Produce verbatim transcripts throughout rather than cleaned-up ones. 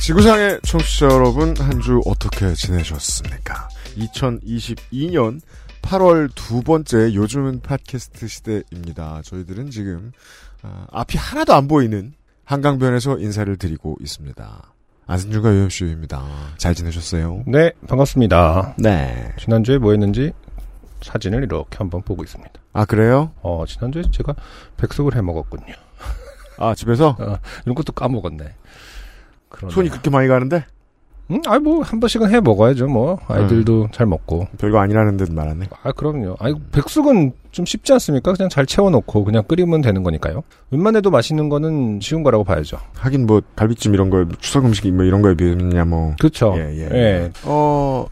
지구상의 청취자 여러분, 한 주 어떻게 지내셨습니까? 이천이십이 년 팔월 두 번째 요즘은 팟캐스트 시대입니다. 저희들은 지금 앞이 하나도 안 보이는 한강변에서 인사를 드리고 있습니다. 안승준과 유연 씨입니다. 잘 지내셨어요? 네, 반갑습니다. 네. 지난주에 뭐 했는지 사진을 이렇게 한번 보고 있습니다. 아, 그래요? 어, 지난주에 제가 백숙을 해 먹었군요. 아, 집에서? 어, 이런 것도 까먹었네. 그러네요. 손이 그렇게 많이 가는데? 응? 아니, 뭐, 한 번씩은 해 먹어야죠, 뭐. 아이들도 음. 잘 먹고. 별거 아니라는 듯 말하네. 아, 그럼요. 아니, 백숙은 좀 쉽지 않습니까? 그냥 잘 채워놓고 그냥 끓이면 되는 거니까요. 웬만해도 맛있는 거는 쉬운 거라고 봐야죠. 하긴 뭐, 갈비찜 이런 거에, 추석 음식 뭐 이런 거에 비하면 뭐. 그렇죠. 예, 예. 예. 어,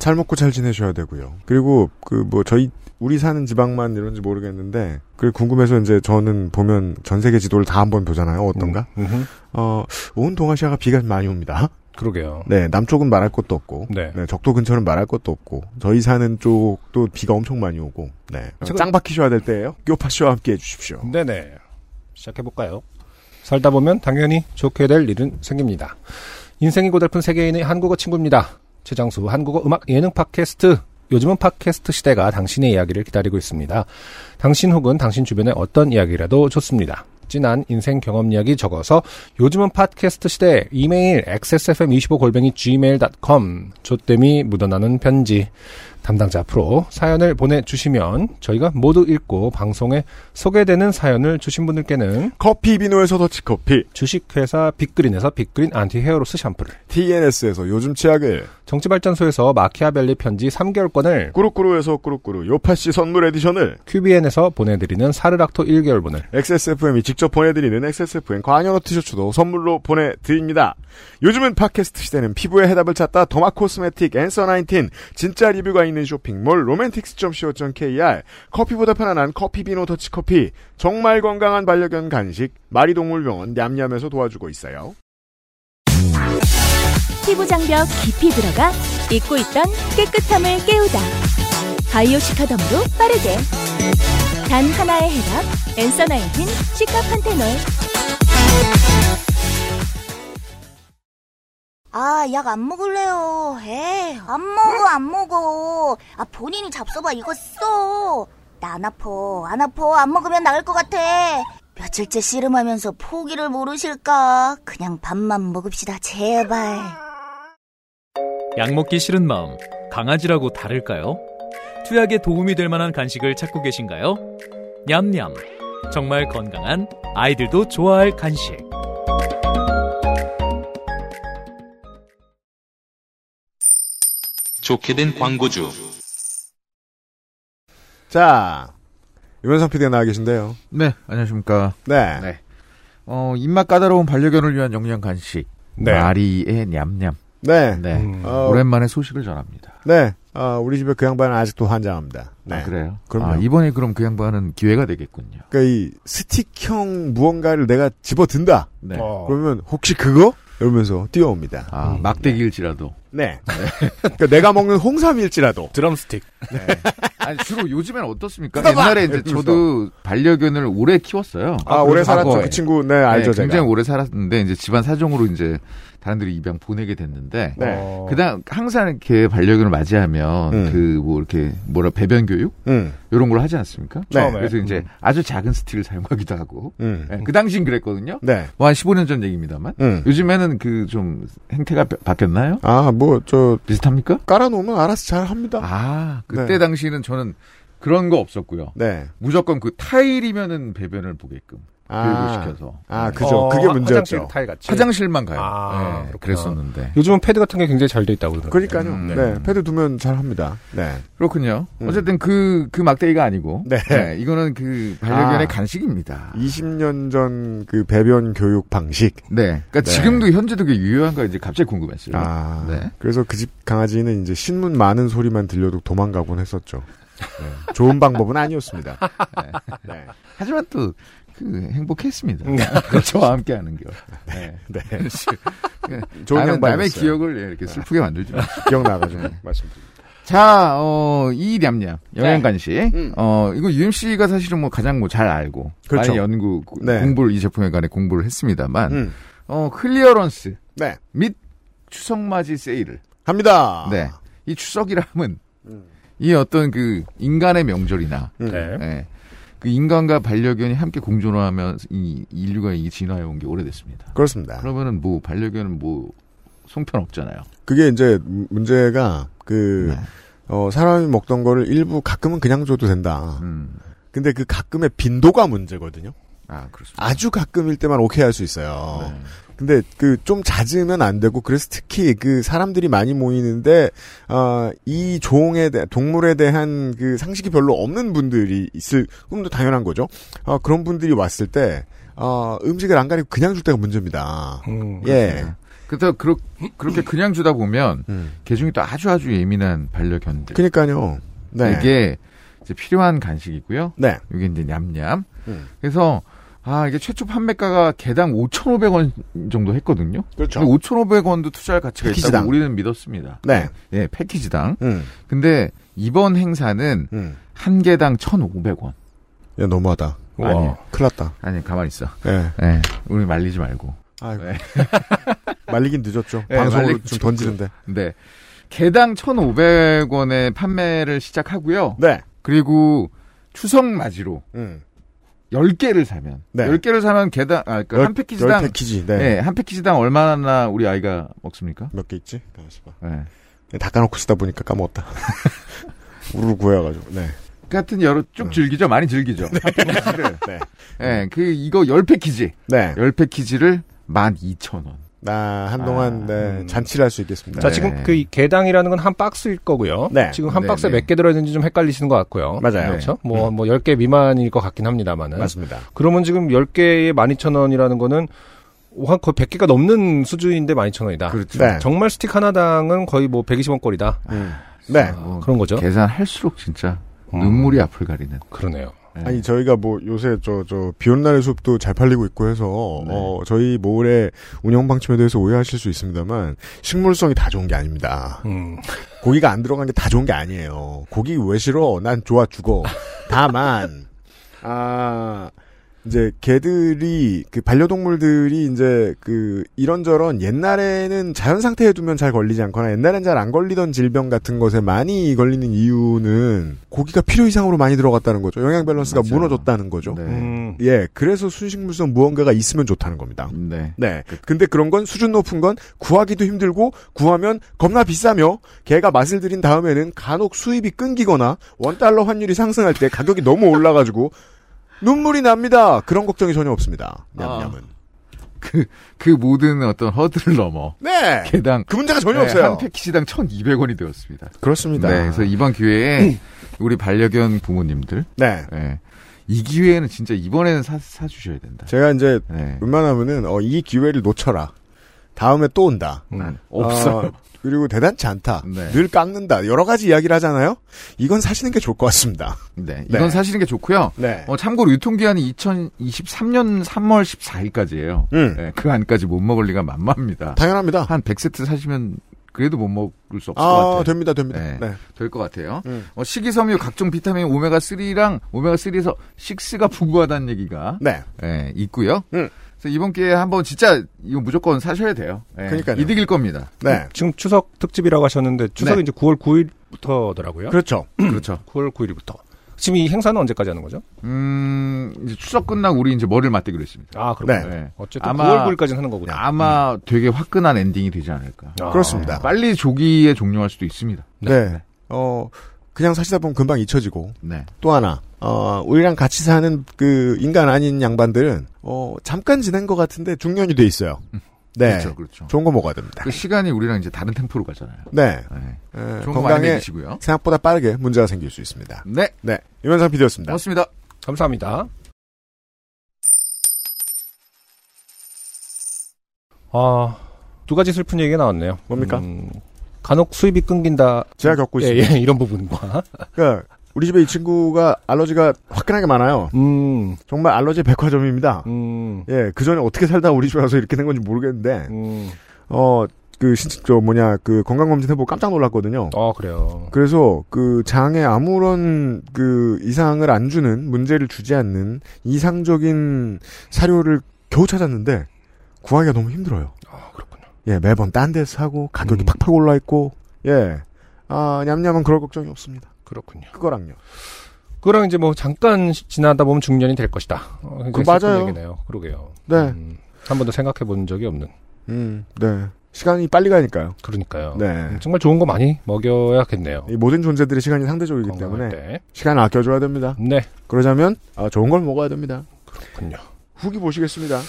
잘 먹고 잘 지내셔야 되고요. 그리고, 그, 뭐, 저희, 우리 사는 지방만 이런지 모르겠는데, 그 궁금해서 이제 저는 보면 전 세계 지도를 다 한번 보잖아요. 어떤가? 음, 음. 어, 온 동아시아가 비가 많이 옵니다. 그러게요. 네, 남쪽은 말할 것도 없고, 네. 네, 적도 근처는 말할 것도 없고, 저희 사는 쪽도 비가 엄청 많이 오고, 네. 제가... 짱 박히셔야 될 때예요. 요파씨와 함께 해주십시오. 네네. 시작해볼까요? 살다 보면 당연히 좋게 될 일은 생깁니다. 인생이 고달픈 세계인의 한국어 친구입니다. 최장수 한국어 음악 예능 팟캐스트. 요즘은 팟캐스트 시대가 당신의 이야기를 기다리고 있습니다. 당신 혹은 당신 주변의 어떤 이야기라도 좋습니다. 진한 인생 경험 이야기 적어서 요즘은 팟캐스트 시대 이메일 엑스에스에프엠 이십오 골뱅이 지메일 닷컴 조땜이 묻어나는 편지 담당자 앞으로 사연을 보내주시면 저희가 모두 읽고 방송에 소개되는 사연을 주신 분들께는 커피비노에서 더치커피, 주식회사 빅그린에서 빅그린 안티헤어로스 샴푸를, 티엔에스에서 요즘 치약을, 정치발전소에서 마키아벨리 편지 삼 개월권을, 꾸루꾸루에서 꾸루꾸루 요파씨 선물 에디션을, 큐비엔에서 보내드리는 사르락토 일 개월분을, 엑스에스에프엠이 직접 보내드리는 엑스에스에프엠 관현어 티셔츠도 선물로 보내드립니다. 요즘은 팟캐스트 시대는 피부에 해답을 찾다 더마 코스메틱, 엔써나인틴, 진짜 리뷰가 있는 쇼핑몰 로맨틱스 닷 씨오 닷 케이알, 커피보다 편안한 커피비노 더치커피, 정말 건강한 반려견 간식 마리동물병원 냠냠에서 도와주고 있어요. 피부 장벽 깊이 들어가 잊고 있던 깨끗함을 깨우다 바이오시카 덤으로 빠르게 단 하나의 해답, 엔써나인틴 시카판테놀. 아, 약 안 먹을래요. 에이, 안 먹어, 안 먹어. 아, 본인이 잡숴봐, 이거 써. 나 안 아파, 안 아파. 안 먹으면 나을 것 같아. 며칠째 씨름하면서 포기를 모르실까. 그냥 밥만 먹읍시다, 제발. 약 먹기 싫은 마음, 강아지라고 다를까요? 투약에 도움이 될 만한 간식을 찾고 계신가요? 냠냠, 정말 건강한 아이들도 좋아할 간식. 좋게 된 광고주. 자, 유현상 피디가 나와 계신데요. 네, 안녕하십니까. 네. 네. 어, 입맛 까다로운 반려견을 위한 영양 간식. 네. 마리의 냠냠. 네. 네. 음. 어, 오랜만에 소식을 전합니다. 네. 어, 우리 집에 그 양반은 아직도 환장합니다. 네. 아, 그래요? 그럼요. 아, 이번에 그럼 그 양반은 기회가 되겠군요. 그러니까 이 스틱형 무언가를 내가 집어든다. 네. 어. 그러면 혹시 그거? 이러면서 뛰어옵니다. 아, 음, 막대기일지라도. 네. 네. 그러니까 내가 먹는 홍삼일지라도. 드럼스틱. 네. 아니, 주로 요즘엔 어떻습니까? 옛날에 이제 저도 반려견을 오래 키웠어요. 아, 아 오래 살았죠. 과거에. 그 친구, 네, 알죠. 네, 굉장히 제가. 오래 살았는데, 이제 집안 사정으로 이제 다른 데로 입양 보내게 됐는데, 네. 어... 그다음 항상 이렇게 반려견을 맞이하면, 음. 그, 뭐, 이렇게, 뭐라, 배변교육? 음. 이런 걸 하지 않습니까? 네. 네. 그래서 이제 음. 아주 작은 스틱을 사용하기도 하고, 음. 네. 그 당시엔 그랬거든요. 네. 뭐 한 십오 년 전 얘기입니다만, 음. 요즘에는 그 좀 행태가 바뀌었나요? 아, 뭐, 저. 비슷합니까? 깔아놓으면 알아서 잘 합니다. 아, 그때 네. 당시에는 저는 그런 거 없었고요. 네. 무조건 그 타일이면은 배변을 보게끔. 아, 교육을 시켜서. 아, 그죠. 어, 그게 문제였죠. 화장실 타일 같이. 화장실만 가요. 아, 네, 그랬었는데. 요즘은 패드 같은 게 굉장히 잘 돼 있다고 그러더라고요. 그러니까요. 음, 네. 네, 패드 두면 잘 합니다. 네. 그렇군요. 음. 어쨌든 그, 그 막대기가 아니고. 네. 네 이거는 그 반려견의 아, 간식입니다. 이십 년 전 그 배변 교육 방식. 네. 그러니까 네. 지금도 현재도 그게 유효한가 이제 갑자기 궁금했어요. 아, 네. 그래서 그 집 강아지는 이제 신문 많은 소리만 들려도 도망가곤 했었죠. 네. 좋은 방법은 아니었습니다. 네. 네. 하지만 또, 그, 행복했습니다. 저와 함께 하는 겨. 네. 네. 좋은 남의, 남의 기억을 예, 이렇게 슬프게 만들지 마시고. 기억나가지고. 말씀드립니다. 자, 어, 이 냠냠. 영양간식. 네. 음. 어, 이거 유엠씨가 사실은 뭐 가장 뭐 잘 알고. 그렇죠. 많이 연구, 네. 공부를, 이 제품에 관해 공부를 했습니다만. 음. 어, 클리어런스. 네. 및 추석맞이 세일을. 합니다. 네. 이 추석이라면. 음. 이 어떤 그, 인간의 명절이나. 네. 네. 그 인간과 반려견이 함께 공존하면 이 인류가 이 진화해 온 게 오래됐습니다. 그렇습니다. 그러면은 뭐 반려견은 뭐 송편 없잖아요. 그게 이제 문제가 그 네. 어, 사람이 먹던 거를 일부 가끔은 그냥 줘도 된다. 음. 근데 그 가끔의 빈도가 문제거든요. 아 그렇습니다. 아주 가끔일 때만 오케이 할 수 있어요. 네. 근데 그 좀 잦으면 안 되고 그래서 특히 그 사람들이 많이 모이는데 어, 이 종에 대한 동물에 대한 그 상식이 별로 없는 분들이 있을 그럼도 당연한 거죠. 어, 그런 분들이 왔을 때 어, 음식을 안 가리고 그냥 줄 때가 문제입니다. 음, 예. 그래서 그렇 그렇게 그냥 주다 보면 음. 개중이 또 아주 아주 예민한 반려견들. 그러니까요. 네. 이게 이제 필요한 간식이고요. 네. 이게 이제 냠냠. 음. 그래서 아, 이게 최초 판매가가 개당 오천오백 원 정도 했거든요. 그렇죠. 오천오백 원도 투자할 가치가 패키지당. 있다고 우리는 믿었습니다. 네. 예, 패키지당. 음. 근데 이번 행사는 음. 한 개당 천오백 원. 야, 너무하다. 아니, 큰일 났다. 아니, 가만히 있어. 예. 예. 우리 말리지 말고. 아이고. 예. 말리긴 늦었죠. 예, 방송을 말리... 좀 던지는데. 네. 개당 천오백 원에 판매를 시작하고요. 네. 그리고 추석 맞이로. 음. 열 개를 사면. 네. 열 개를 사면 개당, 아, 그러니까 열, 한 패키지당. 열 패키지, 네. 네. 한 패키지당 얼마나 우리 아이가 먹습니까? 몇 개 있지? 네. 네. 닦아놓고 쓰다 보니까 까먹었다. 우르르 구해가지고, 네. 같은 여러, 쭉 음. 즐기죠? 많이 즐기죠? 네. 네. 네. 그, 이거 열 패키지. 네. 열 패키지를 만 이천 원. 나 아, 한동안 아, 네, 음. 잔치를 할 수 있겠습니다. 자, 네. 지금 그 개당이라는 건 한 박스일 거고요. 네. 지금 한 네, 박스에 네. 몇 개 들어 있는지 좀 헷갈리시는 것 같고요. 맞아요. 그렇죠? 네. 뭐, 뭐 열 개 미만일 것 같긴 합니다만은. 맞습니다. 그러면 지금 열 개에 만 이천 원이라는 거는 한 거의 백 개가 넘는 수준인데 만 이천 원이다. 그렇죠. 네. 정말 스틱 하나당은 거의 뭐 백이십 원꼴이다. 음. 네. 아, 뭐 그런 거죠. 계산할수록 진짜 음. 눈물이 앞을 가리는. 그러네요. 네. 아니 저희가 뭐 요새 저 저 비오는 날의 숲도 잘 팔리고 있고 해서 네. 어 저희 모을의 운영 방침에 대해서 오해하실 수 있습니다만 식물성이 다 좋은 게 아닙니다. 음. 고기가 안 들어간 게 다 좋은 게 아니에요. 고기 왜 싫어? 난 좋아 죽어. 다만 아 이제 개들이 그 반려동물들이 이제 그 이런저런 옛날에는 자연 상태에 두면 잘 걸리지 않거나 옛날엔 잘 안 걸리던 질병 같은 것에 많이 걸리는 이유는 고기가 필요 이상으로 많이 들어갔다는 거죠. 영양 밸런스가 맞아요. 무너졌다는 거죠. 네. 음. 예, 그래서 순식물성 무언가가 있으면 좋다는 겁니다. 네. 네. 근데 그런 건 수준 높은 건 구하기도 힘들고 구하면 겁나 비싸며 개가 맛을 들인 다음에는 간혹 수입이 끊기거나 원달러 환율이 상승할 때 가격이 너무 올라가지고 눈물이 납니다. 그런 걱정이 전혀 없습니다. 냠냠은. 그, 그 모든 어떤 허들을 넘어. 네. 개당. 그 문제가 전혀 네, 없어요. 한 패키지당 천이백 원이 되었습니다. 그렇습니다. 네. 그래서 이번 기회에 우리 반려견 부모님들. 네. 네. 이 기회에는 진짜 이번에는 사, 사주셔야 된다. 제가 이제 네. 웬만하면은, 어, 이 기회를 놓쳐라. 다음에 또 온다. 음, 없어. 어, 그리고 대단치 않다. 네. 늘 깎는다. 여러 가지 이야기를 하잖아요. 이건 사시는 게 좋을 것 같습니다. 네, 이건 네. 사시는 게 좋고요. 네. 어, 참고로 유통기한이 이천이십삼 년 삼월 십사일까지예요. 음. 네, 그 안까지 못 먹을 리가 만만합니다. 당연합니다. 한 백 세트 사시면 그래도 못 먹을 수 없을 아, 것 같아요. 됩니다. 됩니다. 네, 네. 될 것 같아요. 음. 어, 식이섬유, 각종 비타민 오메가삼이랑 오메가삼에서 육가 풍부하다는 얘기가 네. 네, 있고요. 음. 이번 기회에 한번 진짜 이거 무조건 사셔야 돼요. 네. 그러니까요. 이득일 겁니다. 네. 지금 추석 특집이라고 하셨는데 추석이 네. 이제 구월 구일부터더라고요. 그렇죠. 그렇죠. 구월 구일부터. 지금 이 행사는 언제까지 하는 거죠? 음, 이제 추석 끝나고 우리 이제 머리를 맞대기로 했습니다. 아, 그렇군요. 네. 네. 어쨌든 아마, 구월 구일까지는 하는 거구나. 아마 음. 되게 화끈한 엔딩이 되지 않을까. 아, 그렇습니다. 네. 빨리 조기에 종료할 수도 있습니다. 네. 네. 어, 그냥 사시다 보면 금방 잊혀지고. 네. 또 하나. 어, 우리랑 같이 사는 그 인간 아닌 양반들은 어, 잠깐 지낸 것 같은데 중년이 돼 있어요. 네, 그렇죠, 그렇죠. 좋은 거 먹어야 됩니다. 그 시간이 우리랑 이제 다른 템포로 가잖아요. 네, 네. 네. 좋은 거 많이 드시고요. 생각보다 빠르게 문제가 생길 수 있습니다. 네, 네, 유연상 피디였습니다. 고맙습니다. 감사합니다. 아, 두 가지 슬픈 얘기가 나왔네요. 뭡니까? 음, 간혹 수입이 끊긴다. 제가 겪고 예, 있습니다. 예, 이런 부분과. 그러니까 우리 집에 이 친구가 알러지가 화끈하게 많아요. 음. 정말 알러지 백화점입니다. 음. 예, 그 전에 어떻게 살다 우리 집에 와서 이렇게 된 건지 모르겠는데, 음. 어, 그, 저 뭐냐, 그 건강검진 해보고 깜짝 놀랐거든요. 아, 그래요. 그래서 그 장에 아무런 그 이상을 안 주는, 문제를 주지 않는 이상적인 사료를 겨우 찾았는데, 구하기가 너무 힘들어요. 아, 그렇군요. 예, 매번 딴 데서 사고, 가격이 음. 팍팍 올라있고, 예. 아, 냠냠은 그럴 걱정이 없습니다. 그렇군요. 그거랑요. 그거랑 이제 뭐 잠깐 지나다 보면 중년이 될 것이다. 어, 그 맞아요. 얘기네요. 그러게요. 네. 음, 한 번도 생각해 본 적이 없는. 음, 네. 시간이 빨리 가니까요. 그러니까요. 네. 음, 정말 좋은 거 많이 먹여야겠네요. 이 모든 존재들의 시간이 상대적이기 때문에 때. 시간을 아껴줘야 됩니다. 네. 그러자면 아, 좋은 걸 먹어야 됩니다. 그렇군요. 후기 보시겠습니다.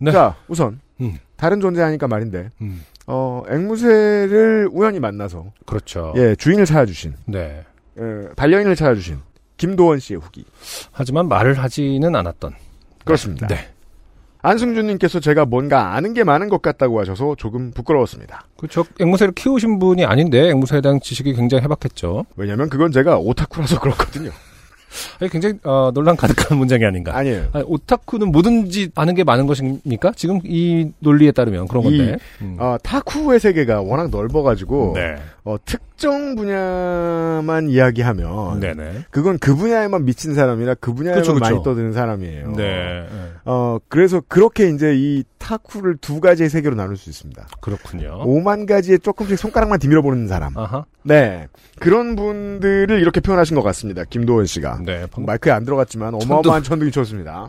네. 자, 우선 음. 다른 존재하니까 말인데. 음. 어, 앵무새를 우연히 만나서 그렇죠. 예, 주인을 찾아주신. 네. 에, 반려인을 찾아주신 김도원 씨의 후기. 하지만 말을 하지는 않았던. 그렇습니다. 네. 안승준님께서 제가 뭔가 아는 게 많은 것 같다고 하셔서 조금 부끄러웠습니다. 그렇죠. 앵무새를 키우신 분이 아닌데 앵무새에 대한 지식이 굉장히 해박했죠. 왜냐하면 그건 제가 오타쿠라서 그렇거든요. 아니, 굉장히 어, 논란 가득한 문장이 아닌가. 아니에요. 아니, 오타쿠는 뭐든지 아는 게 많은 것입니까? 지금 이 논리에 따르면 그런 건데. 이, 음. 어, 타쿠의 세계가 워낙 넓어가지고 네. 어, 특정 분야만 이야기하면 네네. 그건 그 분야에만 미친 사람이라 그 분야에만 그쵸, 그쵸. 많이 떠드는 사람이에요. 네. 어, 그래서 그렇게 이제 이 타쿠를 두 가지의 세계로 나눌 수 있습니다. 그렇군요. 오만 가지에 조금씩 손가락만 디밀어 보는 사람. 아하. 네. 그런 분들을 이렇게 표현하신 것 같습니다. 김도원 씨가. 네, 방금... 마이크에 안 들어갔지만 어마어마한 천둥이 쳤습니다.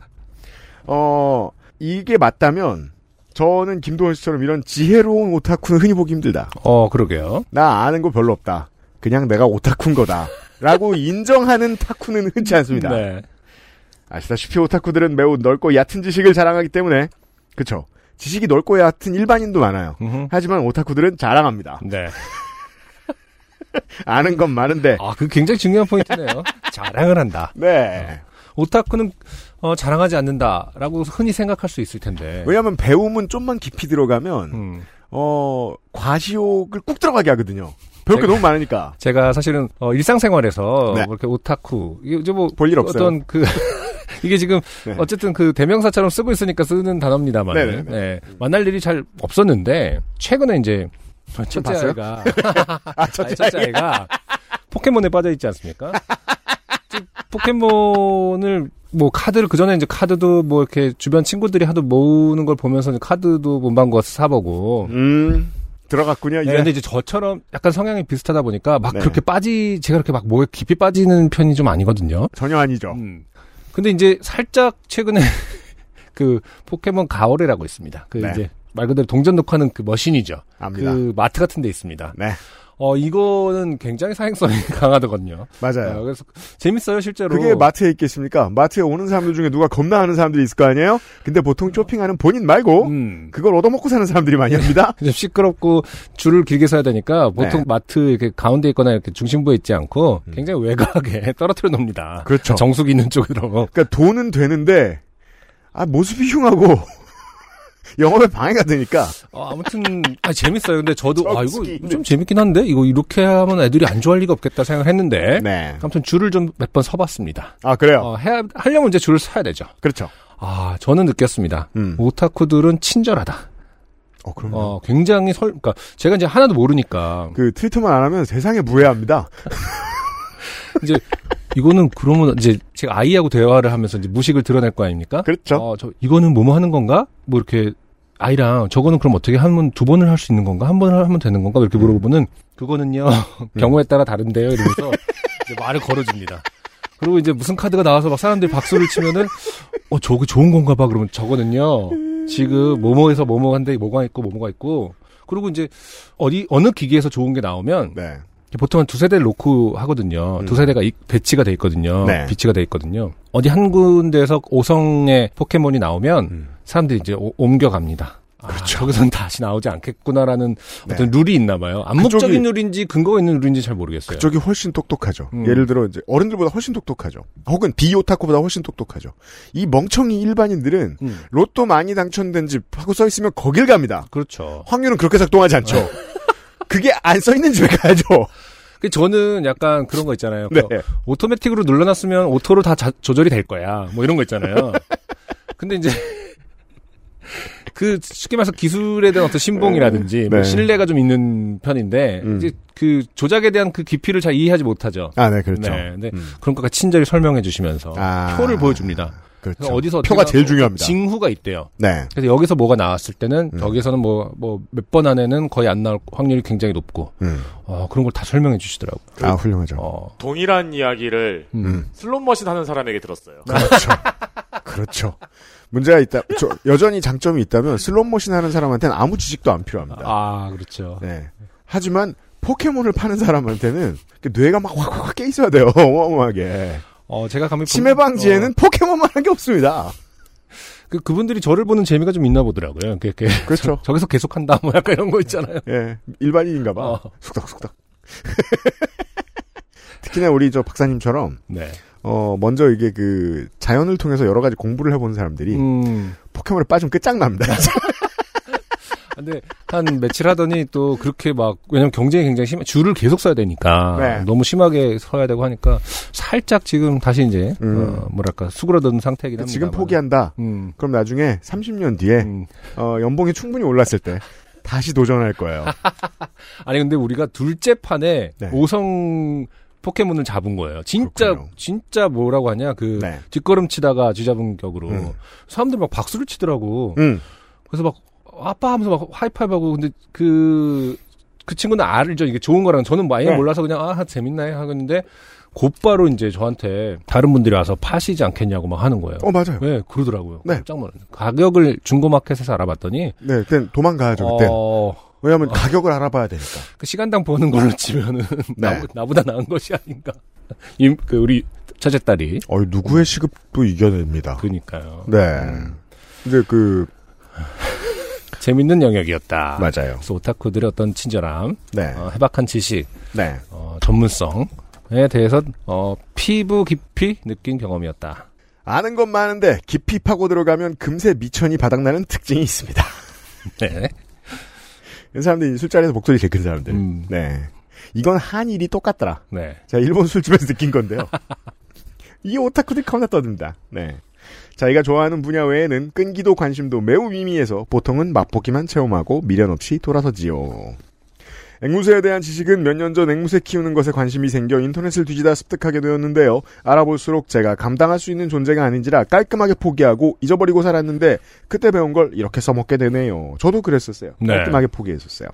어, 이게 맞다면 저는 김도원 씨처럼 이런 지혜로운 오타쿠는 흔히 보기 힘들다. 어, 그러게요. 나 아는 거 별로 없다. 그냥 내가 오타쿠인 거다. 라고 인정하는 타쿠는 흔치 않습니다. 네. 아시다시피 오타쿠들은 매우 넓고 얕은 지식을 자랑하기 때문에 그쵸. 지식이 넓고 얕은 일반인도 많아요. 으흠. 하지만 오타쿠들은 자랑합니다. 네. 아는 건 많은데. 아, 그 굉장히 중요한 포인트네요. 자랑을 한다. 네. 어. 오타쿠는 어, 자랑하지 않는다라고 흔히 생각할 수 있을 텐데. 왜냐하면 배움은 좀만 깊이 들어가면 음. 어, 과시욕을 꾹 들어가게 하거든요. 배울 게 너무 많으니까. 제가 사실은 어, 일상생활에서 네. 그렇게 오타쿠 이제 뭐 볼일 없어요. 어떤 그 이게 지금 네. 어쨌든 그 대명사처럼 쓰고 있으니까 쓰는 단어입니다만. 네. 네. 만날 일이 잘 없었는데 최근에 이제. 첫째 봤어요? 아이가 아, 첫째, 아니, 첫째 아이가 포켓몬에 빠져 있지 않습니까? 즉 포켓몬을 뭐 카드를 그 전에 이제 카드도 뭐 이렇게 주변 친구들이 하도 모으는 걸 보면서 카드도 문방구 가서 사보고 음 들어갔군요. 그런데 네, 이제 저처럼 약간 성향이 비슷하다 보니까 막 네. 그렇게 빠지 제가 그렇게 막 뭐에 깊이 빠지는 편이 좀 아니거든요. 전혀 아니죠. 음. 근데 이제 살짝 최근에 그 포켓몬 가오레라고 있습니다. 그 네. 이제 말 그대로 동전 놓고 하는 그 머신이죠. 압니다. 그 마트 같은 데 있습니다. 네. 어, 이거는 굉장히 사행성이 강하더군요. 맞아요. 어, 그래서 재밌어요, 실제로. 그게 마트에 있겠습니까? 마트에 오는 사람들 중에 누가 겁나 하는 사람들이 있을 거 아니에요? 근데 보통 쇼핑하는 본인 말고 음. 그걸 얻어먹고 사는 사람들이 많이 합니다. 좀 시끄럽고 줄을 길게 서야 되니까 보통 네. 마트 이렇게 가운데 있거나 이렇게 중심부에 있지 않고 음. 굉장히 외곽에 떨어뜨려 놉니다. 그렇죠. 정수기 있는 쪽으로. 그러니까 돈은 되는데 아, 모습이 흉하고 영업에 방해가 되니까. 어, 아무튼 아, 재밌어요. 근데 저도 아 이거 좀 재밌긴 한데 이거 이렇게 하면 애들이 안 좋아할 리가 없겠다 생각했는데. 네. 아무튼 줄을 좀 몇 번 서봤습니다. 아 그래요? 어, 해야 하려면 이제 줄을 서야 되죠. 그렇죠. 아 저는 느꼈습니다. 음. 오타쿠들은 친절하다. 어 그럼요. 어, 굉장히 설. 그러니까 제가 이제 하나도 모르니까. 그 트위터만 안 하면 세상에 무해합니다. 이제. 이거는 그러면 이제 제가 아이하고 대화를 하면서 이제 무식을 드러낼 거 아닙니까? 그렇죠. 어, 저 이거는 뭐뭐 하는 건가? 뭐 이렇게 아이랑 저거는 그럼 어떻게 하면 두 번을 할 수 있는 건가? 한 번을 하면 되는 건가? 이렇게 물어보면은 그거는요 음. 경우에 따라 다른데요 이러면서 이제 말을 걸어줍니다. 그리고 이제 무슨 카드가 나와서 막 사람들이 박수를 치면은 어 저게 좋은 건가 봐 그러면 저거는요 지금 뭐뭐에서 뭐뭐한데 뭐가 있고 뭐뭐가 있고 그리고 이제 어디 어느 기기에서 좋은 게 나오면. 네. 보통 한 두 세대를 놓고 하거든요. 음. 두 세대가 배치가 돼 있거든요. 네. 비치가 돼 있거든요. 어디 한 군데에서 오성의 포켓몬이 나오면 음. 사람들이 이제 오, 옮겨갑니다. 그렇죠. 아, 저기선 다시 나오지 않겠구나라는 네. 어떤 룰이 있나 봐요. 암묵적인 룰인지 근거가 있는 룰인지 잘 모르겠어요. 그쪽이 훨씬 똑똑하죠. 음. 예를 들어 이제 어른들보다 훨씬 똑똑하죠. 혹은 비오타쿠보다 훨씬 똑똑하죠. 이 멍청이 일반인들은 음. 로또 많이 당첨된 집 하고 써 있으면 거길 갑니다. 그렇죠. 확률은 그렇게 작동하지 않죠. 그게 안 써 있는 집에 가야죠. 저는 약간 그런 거 있잖아요. 네. 오토매틱으로 눌러놨으면 오토로 다 자, 조절이 될 거야. 뭐 이런 거 있잖아요. 근데 이제 그 쉽게 말해서 기술에 대한 어떤 신봉이라든지 네. 뭐 신뢰가 좀 있는 편인데 음. 이제 그 조작에 대한 그 깊이를 잘 이해하지 못하죠. 아, 네, 그렇죠. 네, 근데 음. 그런 거가 친절히 설명해 주시면서 아. 표를 보여줍니다. 그렇죠. 어디서 표가 제일 중요합니다. 징후가 있대요. 네. 그래서 여기서 뭐가 나왔을 때는 음. 여기서는 뭐 뭐 몇 번 안에는 거의 안 나올 확률이 굉장히 높고 음. 어, 그런 걸 다 설명해 주시더라고요. 아, 훌륭하죠. 어. 동일한 이야기를 음. 슬롯머신 하는 사람에게 들었어요. 그렇죠. 그렇죠. 문제가 있다. 저, 여전히 장점이 있다면 슬롯머신 하는 사람한테는 아무 지식도 안 필요합니다. 아, 그렇죠. 네. 하지만 포켓몬을 파는 사람한테는 뇌가 막 확확 깨 있어야 돼요. 어마어마하게. 어, 제가 감히 치매 방지에는 어. 포켓몬만 한 게 없습니다. 그 그분들이 저를 보는 재미가 좀 있나 보더라고요. 그렇게 그렇죠. 저, 저기서 계속 한다 뭐 약간 이런 거 있잖아요. 예, 일반인인가 봐. 어. 숙닥숙닥. 특히나 우리 저 박사님처럼 네. 어, 먼저 이게 그 자연을 통해서 여러 가지 공부를 해본 사람들이 음. 포켓몬에 빠지면 끝장납니다. 근데 한 며칠 하더니 또 그렇게 막 왜냐면 경쟁이 굉장히 심 줄을 계속 써야 되니까 네. 너무 심하게 서야 되고 하니까 살짝 지금 다시 이제 음. 어, 뭐랄까 수그러든 상태이긴 합니다. 지금 포기한다. 음. 그럼 나중에 삼십 년 뒤에 음. 어, 연봉이 충분히 올랐을 때 다시 도전할 거예요. 아니 근데 우리가 둘째 판에 네. 오성 포켓몬을 잡은 거예요. 진짜 그렇군요. 진짜 뭐라고 하냐 그 네. 뒷걸음치다가 쥐잡은 격으로 음. 사람들 막 박수를 치더라고. 음. 그래서 막 아빠 하면서 막 하이파이브하고 근데 그, 그 친구는 알죠. 이게 좋은 거랑 저는 많이 네. 몰라서 그냥 아 재밌나요 하는데 곧바로 이제 저한테 다른 분들이 와서 파시지 않겠냐고 막 하는 거예요. 어 맞아요. 네 그러더라고요. 네. 깜짝 놀랐어요. 가격을 중고마켓에서 알아봤더니 네 그땐 도망가야죠 그때. 어... 왜냐하면 어... 가격을 알아봐야 되니까. 그 시간당 버는 걸로 치면은 네. 나보, 나보다 나은 것이 아닌가. 이, 그 우리 첫째 딸이. 어 누구의 시급도 이겨냅니다. 그러니까요. 네. 음. 이제 그. 재밌는 영역이었다. 맞아요. 그래서 오타쿠들의 어떤 친절함, 네. 어, 해박한 지식, 네. 어, 전문성에 대해서 어, 피부 깊이 느낀 경험이었다. 아는 건 많은데 깊이 파고 들어가면 금세 미천이 바닥나는 특징이 있습니다. 네. 이런 사람들이 술자리에서 목소리 제일 큰 사람들. 음. 네. 이건 한일이 똑같더라. 네. 제가 일본 술집에서 느낀 건데요. 이 오타쿠들이 겁나 떠듭니다. 네. 자기가 좋아하는 분야 외에는 끈기도 관심도 매우 미미해서 보통은 맛보기만 체험하고 미련 없이 돌아서지요. 앵무새에 대한 지식은 몇 년 전 앵무새 키우는 것에 관심이 생겨 인터넷을 뒤지다 습득하게 되었는데요. 알아볼수록 제가 감당할 수 있는 존재가 아닌지라 깔끔하게 포기하고 잊어버리고 살았는데 그때 배운 걸 이렇게 써먹게 되네요. 저도 그랬었어요. 깔끔하게 네. 포기했었어요.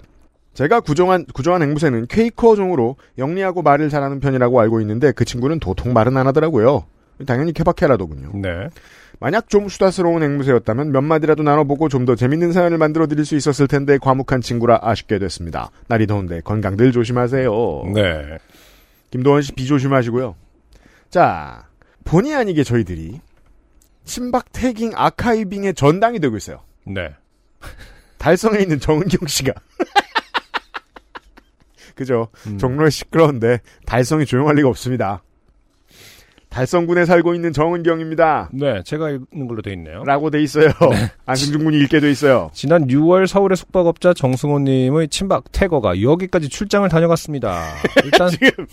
제가 구정한, 구조한 앵무새는 케이커 종으로 영리하고 말을 잘하는 편이라고 알고 있는데 그 친구는 도통 말은 안 하더라고요. 당연히 케바케라더군요. 네. 만약 좀 수다스러운 앵무새였다면 몇 마디라도 나눠보고 좀 더 재밌는 사연을 만들어드릴 수 있었을 텐데 과묵한 친구라 아쉽게 됐습니다. 날이 더운데 건강 늘 조심하세요. 네. 김도원 씨 비 조심하시고요. 자, 본의 아니게 저희들이 친박 태깅 아카이빙의 전당이 되고 있어요. 네. 달성에 있는 정은경 씨가. 그죠. 음. 종로에 시끄러운데 달성이 조용할 리가 없습니다. 달성군에 살고 있는 정은경입니다. 네, 제가 읽는 걸로 돼 있네요. 라고 돼 있어요. 네. 안승준 군이 읽게 돼 있어요. 지난 유월 서울의 숙박업자 정승호님의 친박 태거가 여기까지 출장을 다녀갔습니다. 일단 지금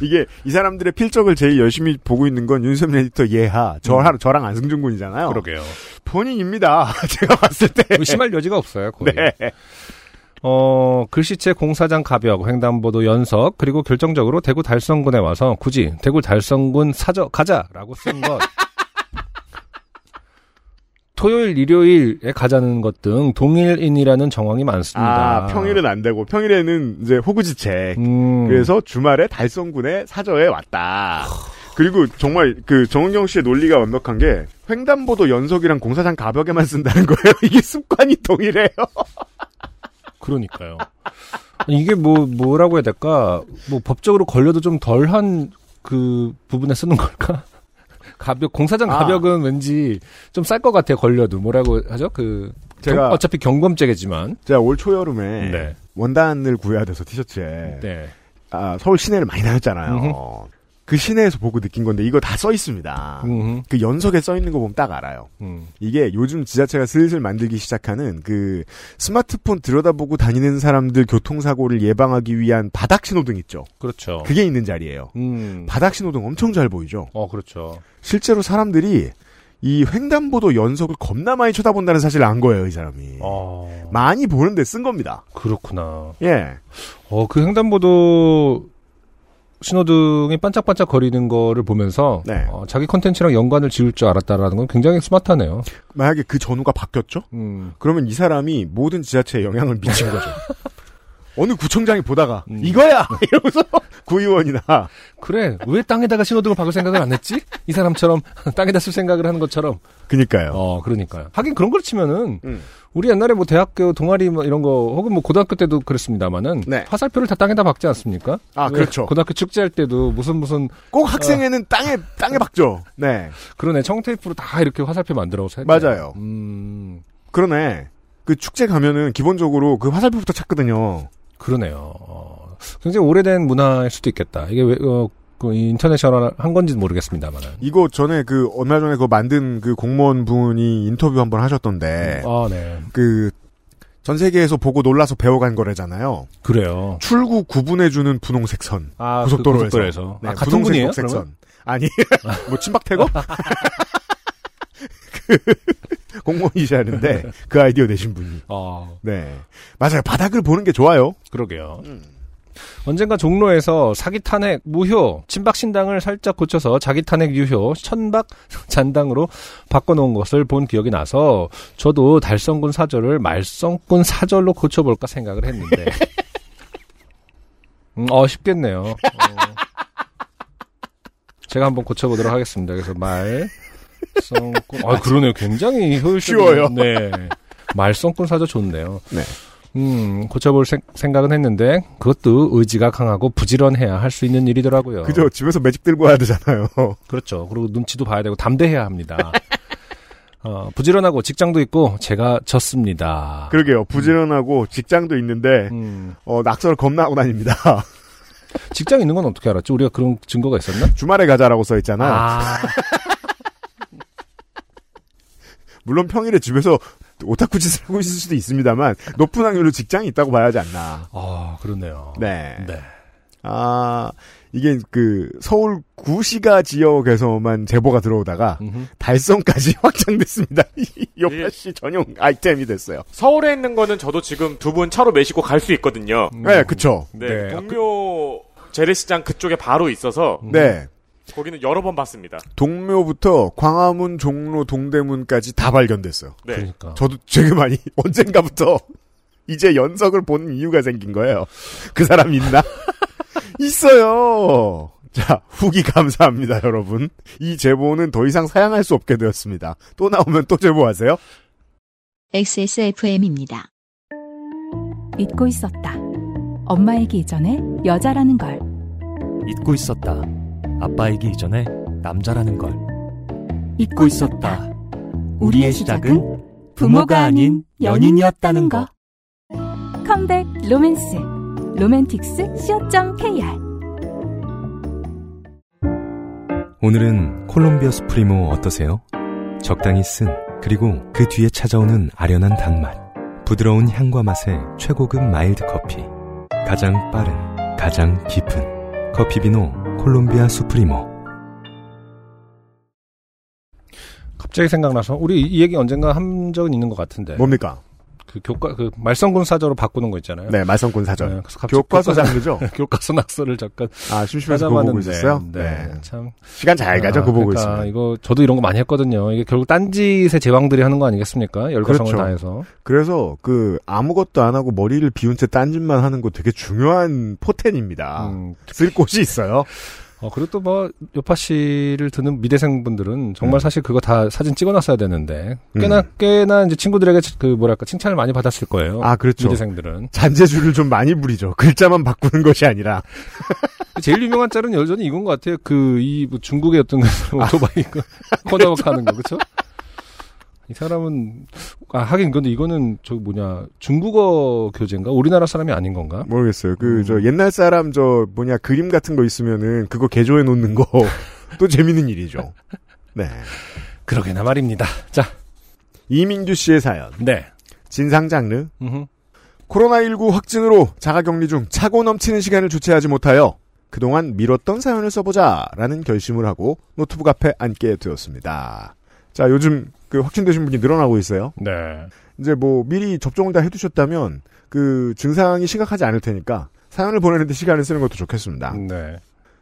이게 이 사람들의 필적을 제일 열심히 보고 있는 건 윤석열 에디터 예하, 저, 음. 저랑 안승준 군이잖아요. 그러게요. 본인입니다. 제가 봤을 때. 의심할 여지가 없어요. 거의. 네. 어, 글씨체 공사장 가벽, 횡단보도 연석, 그리고 결정적으로 대구 달성군에 와서 굳이 대구 달성군 사저 가자라고 쓴 것. 토요일, 일요일에 가자는 것 등 동일인이라는 정황이 많습니다. 아, 평일은 안 되고 평일에는 이제 호구지책. 음. 그래서 주말에 달성군에 사저에 왔다. 그리고 정말 그 정은경 씨의 논리가 완벽한 게 횡단보도 연석이랑 공사장 가벽에만 쓴다는 거예요. 이게 습관이 동일해요. 그러니까요. 아니, 이게 뭐, 뭐라고 해야 될까? 뭐, 법적으로 걸려도 좀 덜한 그 부분에 쓰는 걸까? 가격, 공사장 가격은 아. 왠지 좀 쌀 것 같아요, 걸려도. 뭐라고 하죠? 그, 제가. 경, 어차피 경범죄겠지만. 제가 올 초여름에. 네. 원단을 구해야 돼서 티셔츠에. 네. 아, 서울 시내를 많이 다녔잖아요. 음흠. 그 시내에서 보고 느낀 건데, 이거 다 써 있습니다. 음흠. 그 연석에 써 있는 거 보면 딱 알아요. 음. 이게 요즘 지자체가 슬슬 만들기 시작하는 그 스마트폰 들여다보고 다니는 사람들 교통사고를 예방하기 위한 바닥 신호등 있죠. 그렇죠. 그게 있는 자리예요. 음. 바닥 신호등 엄청 잘 보이죠. 어, 그렇죠. 실제로 사람들이 이 횡단보도 연석을 겁나 많이 쳐다본다는 사실을 안 거예요, 이 사람이. 어... 많이 보는데 쓴 겁니다. 그렇구나. 예. 어, 그 횡단보도 신호등이 반짝반짝 거리는 거를 보면서 네. 어, 자기 컨텐츠랑 연관을 지을 줄 알았다라는 건 굉장히 스마트하네요. 만약에 그 전후가 바뀌었죠? 음. 그러면 이 사람이 모든 지자체에 영향을 미친 거죠. 어느 구청장이 보다가 음. 이거야! 이러면서 구의원이나 그래, 왜 땅에다가 신호등을 박을 생각을 안 했지? 이 사람처럼 땅에다 쓸 생각을 하는 것처럼. 그러니까요. 어, 그러니까요. 하긴 그런 걸 치면은 음. 우리 옛날에 뭐 대학교 동아리 뭐 이런 거 혹은 뭐 고등학교 때도 그랬습니다만은 네. 화살표를 다 땅에다 박지 않습니까? 아, 그렇죠. 고등학교 축제할 때도 무슨 무슨 꼭 학생회는 어. 땅에 땅에 박죠. 네. 그러네. 청테이프로 다 이렇게 화살표 만들어서 했죠. 맞아요. 음. 그러네. 그 축제 가면은 기본적으로 그 화살표부터 찾거든요. 그러네요. 어, 굉장히 오래된 문화일 수도 있겠다. 이게 왜, 어, 그 인터내셔널 한 건지는 모르겠습니다만. 이거 전에 그, 얼마 전에 그거 만든 그 공무원 분이 인터뷰 한번 하셨던데. 음, 아, 네. 그, 전 세계에서 보고 놀라서 배워간 거래잖아요. 그래요. 출구 구분해주는 분홍색 선. 아, 고속도로에서. 그 고속도로에서. 네, 아, 같은 분이에요? 녹색 선. 아니, 뭐, 친박 태거? 공무원이시는데 그 아이디어 내신 분이. 어. 네, 맞아요. 바닥을 보는 게 좋아요. 그러게요. 음. 언젠가 종로에서 사기 탄핵 무효, 친박 신당을 살짝 고쳐서 자기 탄핵 유효, 천박 잔당으로 바꿔놓은 것을 본 기억이 나서 저도 달성군 사절을 말성군 사절로 고쳐볼까 생각을 했는데 음, 어 쉽겠네요. 어. 제가 한번 고쳐보도록 하겠습니다. 그래서 말 말썽꾼. 아, 그러네요. 굉장히 효율적이에요. 네. 말썽꾼 사저 좋네요. 네. 음, 고쳐볼 생, 생각은 했는데, 그것도 의지가 강하고 부지런해야 할 수 있는 일이더라고요. 그죠. 집에서 매직 들고 와야 되잖아요. 그렇죠. 그리고 눈치도 봐야 되고, 담대해야 합니다. 어, 부지런하고 직장도 있고, 제가 졌습니다. 그러게요. 부지런하고 음. 직장도 있는데, 음. 어, 낙서를 겁나 하고 다닙니다. 직장 있는 건 어떻게 알았죠? 우리가 그런 증거가 있었나? 주말에 가자라고 써있잖아. 아. 물론 평일에 집에서 오타쿠 짓을 하고 있을 수도 있습니다만 높은 확률로 직장이 있다고 봐야 하지 않나. 아, 그렇네요. 네. 네. 아, 이게 그 서울 구시가 지역에서만 제보가 들어오다가 음흠. 달성까지 확장됐습니다. 요파시 예. 전용 아이템이 됐어요. 서울에 있는 거는 저도 지금 두 분 차로 메시고 갈 수 있거든요. 음. 네, 그렇죠. 네, 네. 동묘 재래시장 그쪽에 바로 있어서. 음. 네. 거기는 여러 번 봤습니다. 동묘부터 광화문, 종로, 동대문까지 다 발견됐어요. 네. 그러니까. 저도 되게 많이 언젠가부터 이제 연석을 보는 이유가 생긴 거예요. 그 사람 있나? 있어요. 자, 후기 감사합니다, 여러분. 이 제보는 더 이상 사양할 수 없게 되었습니다. 또 나오면 또 제보하세요. 엑스에스에프엠입니다. 잊고 있었다. 엄마이기 이전에 여자라는 걸. 잊고 있었다. 아빠이기 이전에 남자라는 걸 잊고 있었다. 우리의 시작은 부모가 아닌 연인이었다는 거. 컴백 로맨스 로맨틱스 씨오 점 케이알. 오늘은 콜롬비아 수프리모 어떠세요? 적당히 쓴 그리고 그 뒤에 찾아오는 아련한 단맛, 부드러운 향과 맛의 최고급 마일드 커피. 가장 빠른 가장 깊은 커피비노 콜롬비아 수프리모. 갑자기 생각나서 우리 이 얘기 언젠가 한 적은 있는 것 같은데. 뭡니까? 그 교과 그 말썽군 사저로 바꾸는 거 있잖아요. 네, 말썽군 사저. 네, 교과서 장르죠. 교과서 낙서를 잠깐. 아, 심심해서 그거 보고 있었어요. 네, 네. 참 시간 잘 가죠. 아, 그거 보고 그러니까 있습니다. 이거 저도 이런 거 많이 했거든요. 이게 결국 딴짓의 제왕들이 하는 거 아니겠습니까? 열과성을 그렇죠. 다해서. 그래서 그 아무것도 안 하고 머리를 비운 채 딴짓만 하는 거 되게 중요한 포텐입니다. 음. 쓸 곳이 있어요. 어, 그리고 또 뭐 요파씨를 듣는 미대생분들은 정말 음. 사실 그거 다 사진 찍어놨어야 되는데 꽤나 음. 꽤나 이제 친구들에게 그 뭐랄까 칭찬을 많이 받았을 거예요. 아 그렇죠. 미대생들은 잔재주를 좀 많이 부리죠. 글자만 바꾸는 것이 아니라. 제일 유명한 짤은 여전히 이건 것 같아요. 그 이 뭐 중국의 어떤 오토바이 거 커다박하는 거 그렇죠? 이 사람은 아 하긴 근데 이거는 저 뭐냐 중국어 교재인가 우리나라 사람이 아닌 건가 모르겠어요. 그 저 옛날 사람 저 뭐냐 그림 같은 거 있으면은 그거 개조해 놓는 거 또 재밌는 일이죠. 네 그러게나 말입니다. 자 이민규 씨의 사연. 네 진상 장르. 코로나십구 확진으로 자가격리 중 차고 넘치는 시간을 주체하지 못하여 그동안 미뤘던 사연을 써보자라는 결심을 하고 노트북 앞에 앉게 되었습니다. 자 요즘 그 확진되신 분이 늘어나고 있어요. 네. 이제 뭐 미리 접종을 다 해두셨다면 그 증상이 심각하지 않을 테니까 사연을 보내는데 시간을 쓰는 것도 좋겠습니다. 네.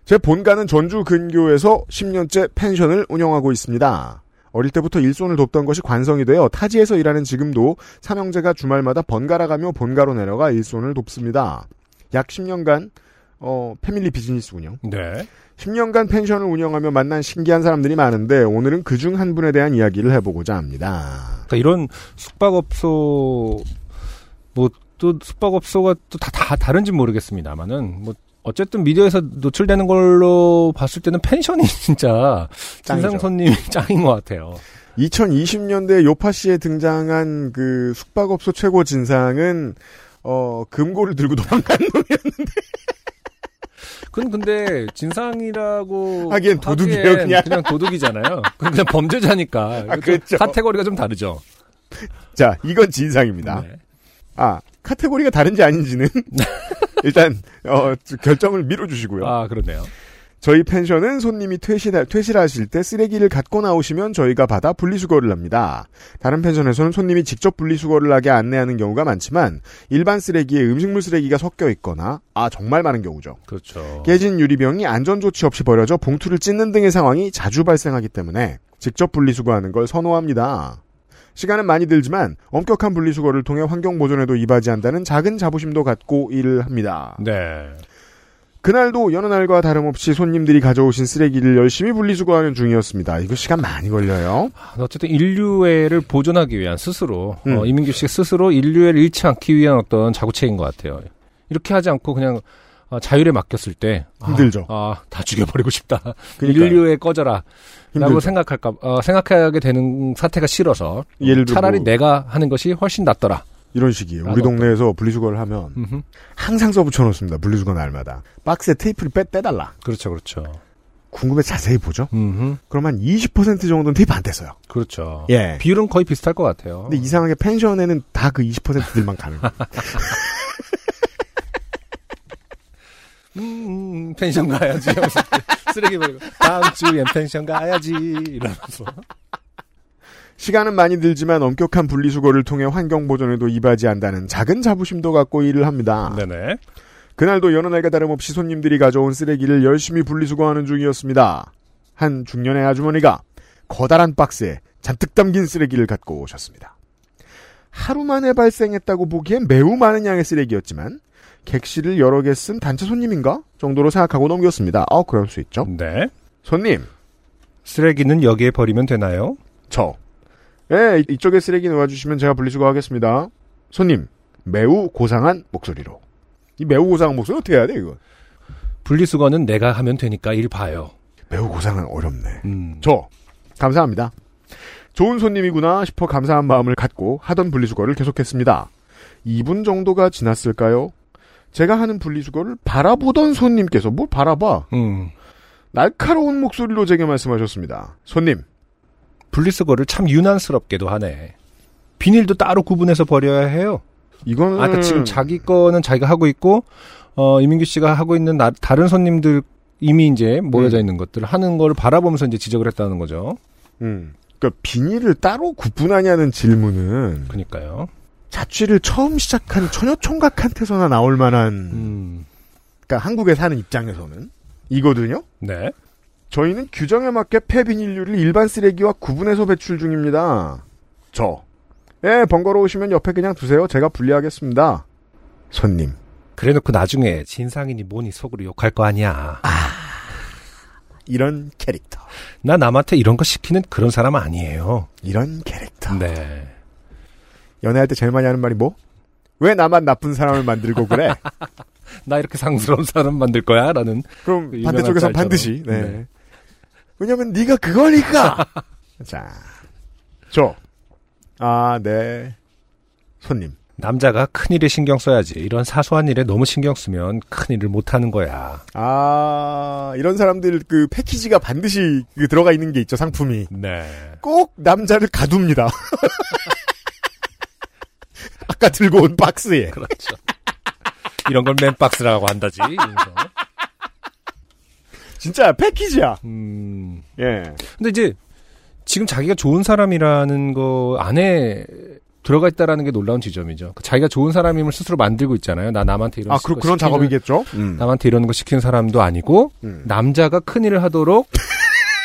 제 본가는 전주 근교에서 십 년째 펜션을 운영하고 있습니다. 어릴 때부터 일손을 돕던 것이 관성이 되어 타지에서 일하는 지금도 삼형제가 주말마다 번갈아가며 본가로 내려가 일손을 돕습니다. 약 십 년간 어 패밀리 비즈니스군요. 네. 십 년간 펜션을 운영하며 만난 신기한 사람들이 많은데 오늘은 그중 한 분에 대한 이야기를 해보고자 합니다. 그러니까 이런 숙박업소 뭐 또 숙박업소가 또 다 다 다른지는 모르겠습니다만은 뭐 어쨌든 미디어에서 노출되는 걸로 봤을 때는 펜션이 진짜 진상 손님이 짱인 것 같아요. 이천이십 년대 요파씨에 등장한 그 숙박업소 최고 진상은 어 금고를 들고 도망간 놈이었는데. 그건 근데 진상이라고 하기엔 도둑이에요. 그냥, 그냥 도둑이잖아요. 그냥 범죄자니까. 아, 그렇죠. 카테고리가 좀 다르죠. 자, 이건 진상입니다. 네. 아, 카테고리가 다른지 아닌지는 일단 어, 결정을 미뤄주시고요. 아, 그러네요. 저희 펜션은 손님이 퇴실, 퇴실하실 때 쓰레기를 갖고 나오시면 저희가 받아 분리수거를 합니다. 다른 펜션에서는 손님이 직접 분리수거를 하게 안내하는 경우가 많지만 일반 쓰레기에 음식물 쓰레기가 섞여 있거나 아 정말 많은 경우죠. 그렇죠. 깨진 유리병이 안전조치 없이 버려져 봉투를 찢는 등의 상황이 자주 발생하기 때문에 직접 분리수거하는 걸 선호합니다. 시간은 많이 들지만 엄격한 분리수거를 통해 환경보존에도 이바지한다는 작은 자부심도 갖고 일을 합니다. 네. 그날도 여느 날과 다름없이 손님들이 가져오신 쓰레기를 열심히 분리수거하는 중이었습니다. 이거 시간 많이 걸려요. 어쨌든 인류애를 보존하기 위한 스스로 음. 어, 이민규 씨 스스로 인류애를 잃지 않기 위한 어떤 자구책인 것 같아요. 이렇게 하지 않고 그냥 어, 자율에 맡겼을 때 힘들죠. 아, 아, 다 죽여버리고 싶다. 그러니까요. 인류애 꺼져라. 라고 생각할까 어, 생각하게 되는 사태가 싫어서 예를 들어 차라리 뭐... 내가 하는 것이 훨씬 낫더라. 이런 식이에요. 우리 동네에서 분리수거를 하면 음흠. 항상 써붙여 놓습니다. 분리수거 날마다. 박스에 테이프를 빼, 빼달라. 그렇죠. 그렇죠. 궁금해 자세히 보죠. 음흠. 그럼 한 이십 퍼센트 정도는 테이프 안 뗐어요. 그렇죠. 예. 비율은 거의 비슷할 것 같아요. 근데 이상하게 펜션에는 다 그 이십 퍼센트들만 가는 거예요. 음, 음, 펜션 가야지. 쓰레기 버리고 다음 주엔 펜션 가야지. 이러면서. 시간은 많이 들지만 엄격한 분리수거를 통해 환경보존에도 이바지한다는 작은 자부심도 갖고 일을 합니다. 네네. 그날도 여느 날과 다름없이 손님들이 가져온 쓰레기를 열심히 분리수거하는 중이었습니다. 한 중년의 아주머니가 커다란 박스에 잔뜩 담긴 쓰레기를 갖고 오셨습니다. 하루 만에 발생했다고 보기엔 매우 많은 양의 쓰레기였지만 객실을 여러 개 쓴 단체 손님인가? 정도로 생각하고 넘겼습니다. 아, 그럴 수 있죠. 네. 손님. 쓰레기는 여기에 버리면 되나요? 저. 예, 네, 이쪽에 쓰레기 놓아주시면 제가 분리수거 하겠습니다. 손님, 매우 고상한 목소리로. 이 매우 고상한 목소리 어떻게 해야 돼, 이거? 분리수거는 내가 하면 되니까 일 봐요. 매우 고상한 어렵네. 음. 저, 감사합니다. 좋은 손님이구나 싶어 감사한 마음을 갖고 하던 분리수거를 계속했습니다. 이 분 정도가 지났을까요? 제가 하는 분리수거를 바라보던 손님께서, 뭘 바라봐? 음. 날카로운 목소리로 제게 말씀하셨습니다. 손님. 분리수거를 참 유난스럽게도 하네. 비닐도 따로 구분해서 버려야 해요. 이거는 아까 그러니까 지금 자기 거는 자기가 하고 있고 어, 이민규 씨가 하고 있는 나, 다른 손님들 이미 이제 모여져 있는 음. 것들을 하는 걸 바라보면서 이제 지적을 했다는 거죠. 음, 그러니까 비닐을 따로 구분하냐는 질문은 그러니까요. 자취를 처음 시작한 처녀 총각한테서나 나올 만한 음. 그러니까 한국에 사는 입장에서는 이거든요. 네. 저희는 규정에 맞게 폐비닐류를 일반 쓰레기와 구분해서 배출 중입니다. 저. 예, 번거로우시면 옆에 그냥 두세요. 제가 분리하겠습니다. 손님. 그래놓고 나중에 진상이니 뭐니 속으로 욕할 거 아니야. 아. 이런 캐릭터. 나 남한테 이런 거 시키는 그런 사람 아니에요. 이런 캐릭터. 네. 연애할 때 제일 많이 하는 말이 뭐? 왜 나만 나쁜 사람을 만들고 그래? 나 이렇게 상스러운 사람 만들 거야? 라는. 그럼 그 반대쪽에선 반드시. 네. 네. 왜냐면 네가 그거니까. 자, 저. 아, 네. 손님. 남자가 큰일에 신경 써야지. 이런 사소한 일에 너무 신경 쓰면 큰일을 못하는 거야. 아, 이런 사람들 그 패키지가 반드시 그 들어가 있는 게 있죠, 상품이. 네. 꼭 남자를 가둡니다. 아까 들고 온 박스에. 그렇죠. 이런 걸 맨박스라고 한다지. 진짜 패키지야. 음. 예. 근데 이제 지금 자기가 좋은 사람이라는 거 안에 들어가 있다라는 게 놀라운 지점이죠. 자기가 좋은 사람임을 스스로 만들고 있잖아요. 나 남한테 이런. 아, 그런 시키는, 작업이겠죠. 음. 남한테 이런 거 시키는 사람도 아니고 음. 남자가 큰 일을 하도록.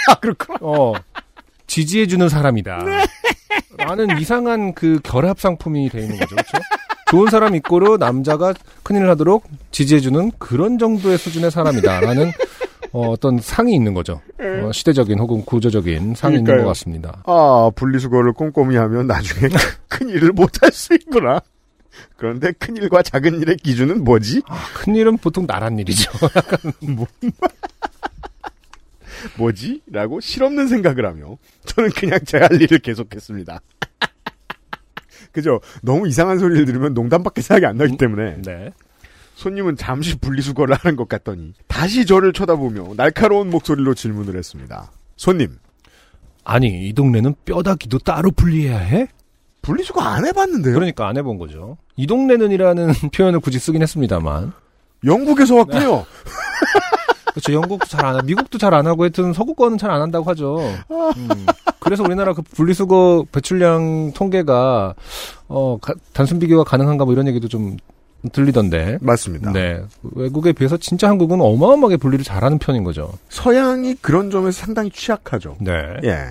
아, 그렇구나. 어, 지지해주는 사람이다. 네. 라는 이상한 그 결합 상품이 돼 있는 거죠. 그렇죠? 좋은 사람 이꼬로 남자가 큰 일을 하도록 지지해주는 그런 정도의 수준의 사람이다라는. 어, 어떤 상이 있는 거죠. 어, 시대적인 혹은 구조적인 상이 그러니까요. 있는 것 같습니다. 아, 분리수거를 꼼꼼히 하면 나중에 큰일을 못할 수 있구나. 그런데 큰일과 작은 일의 기준은 뭐지? 아, 큰일은 보통 나란 일이죠. 약간 뭐, 뭐지? 라고 실없는 생각을 하며 저는 그냥 제 할 일을 계속했습니다. 그죠? 너무 이상한 소리를 들으면 농담밖에 생각이 안 나기 때문에. 음, 네. 손님은 잠시 분리수거를 하는 것 같더니 다시 저를 쳐다보며 날카로운 목소리로 질문을 했습니다. 손님. 아니, 이 동네는 뼈다귀도 따로 분리해야 해? 분리수거 안 해봤는데요? 그러니까 안 해본 거죠. 이 동네는 이라는 표현을 굳이 쓰긴 했습니다만. 영국에서 왔군요. 그렇죠. 영국도 잘 안 하고 미국도 잘 안 하고 하여튼 서구권은 잘 안 한다고 하죠. 음. 그래서 우리나라 그 분리수거 배출량 통계가 어, 가, 단순 비교가 가능한가 뭐 이런 얘기도 좀 들리던데. 맞습니다. 네. 외국에 비해서 진짜 한국은 어마어마하게 분리를 잘하는 편인 거죠. 서양이 그런 점에서 상당히 취약하죠. 네. 예.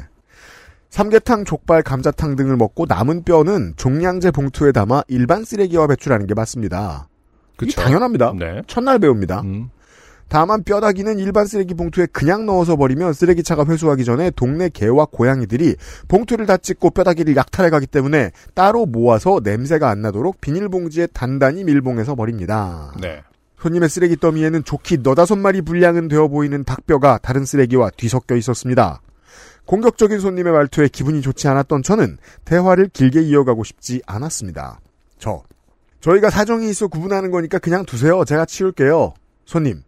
삼계탕, 족발, 감자탕 등을 먹고 남은 뼈는 종량제 봉투에 담아 일반 쓰레기와 배출하는 게 맞습니다. 그쵸. 당연합니다. 네. 첫날 배웁니다. 음. 다만 뼈다귀는 일반 쓰레기 봉투에 그냥 넣어서 버리면 쓰레기차가 회수하기 전에 동네 개와 고양이들이 봉투를 다 찢고 뼈다귀를 약탈해 가기 때문에 따로 모아서 냄새가 안 나도록 비닐봉지에 단단히 밀봉해서 버립니다. 네. 손님의 쓰레기 더미에는 좋기 너다섯 마리 분량은 되어 보이는 닭뼈가 다른 쓰레기와 뒤섞여 있었습니다. 공격적인 손님의 말투에 기분이 좋지 않았던 저는 대화를 길게 이어가고 싶지 않았습니다. 저, 저희가 사정이 있어 구분하는 거니까 그냥 두세요. 제가 치울게요. 손님.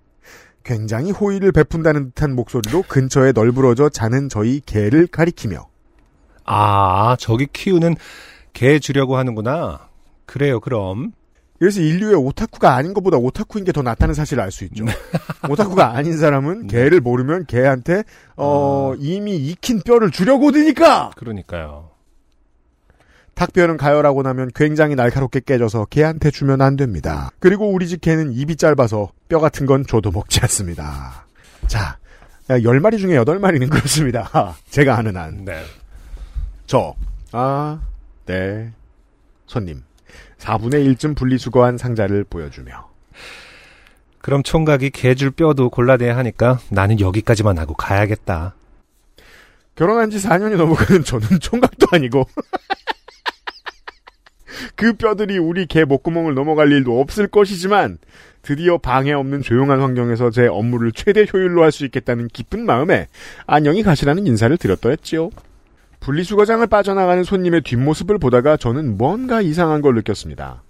굉장히 호의를 베푼다는 듯한 목소리로 근처에 널브러져 자는 저희 개를 가리키며. 아, 저기 키우는 개 주려고 하는구나. 그래요, 그럼. 그래서 인류의 오타쿠가 아닌 것보다 오타쿠인 게 더 낫다는 사실을 알 수 있죠. 오타쿠가 아닌 사람은 개를 모르면 개한테 어, 어... 이미 익힌 뼈를 주려고 드니까. 그러니까요. 닭뼈는 가열하고 나면 굉장히 날카롭게 깨져서 개한테 주면 안 됩니다. 그리고 우리 집 개는 입이 짧아서 뼈 같은 건 줘도 먹지 않습니다. 자, 열 마리 중에 여덟 마리는 그렇습니다. 제가 아는 한. 네. 저, 아, 네. 손님, 사분의 일쯤 분리수거한 상자를 보여주며. 그럼 총각이 개 줄 뼈도 골라내야 하니까 나는 여기까지만 하고 가야겠다. 결혼한 지 사 년이 넘어가는 저는 총각도 아니고. 그 뼈들이 우리 개 목구멍을 넘어갈 일도 없을 것이지만 드디어 방해 없는 조용한 환경에서 제 업무를 최대 효율로 할 수 있겠다는 기쁜 마음에 안녕히 가시라는 인사를 드렸더 했지요. 분리수거장을 빠져나가는 손님의 뒷모습을 보다가 저는 뭔가 이상한 걸 느꼈습니다.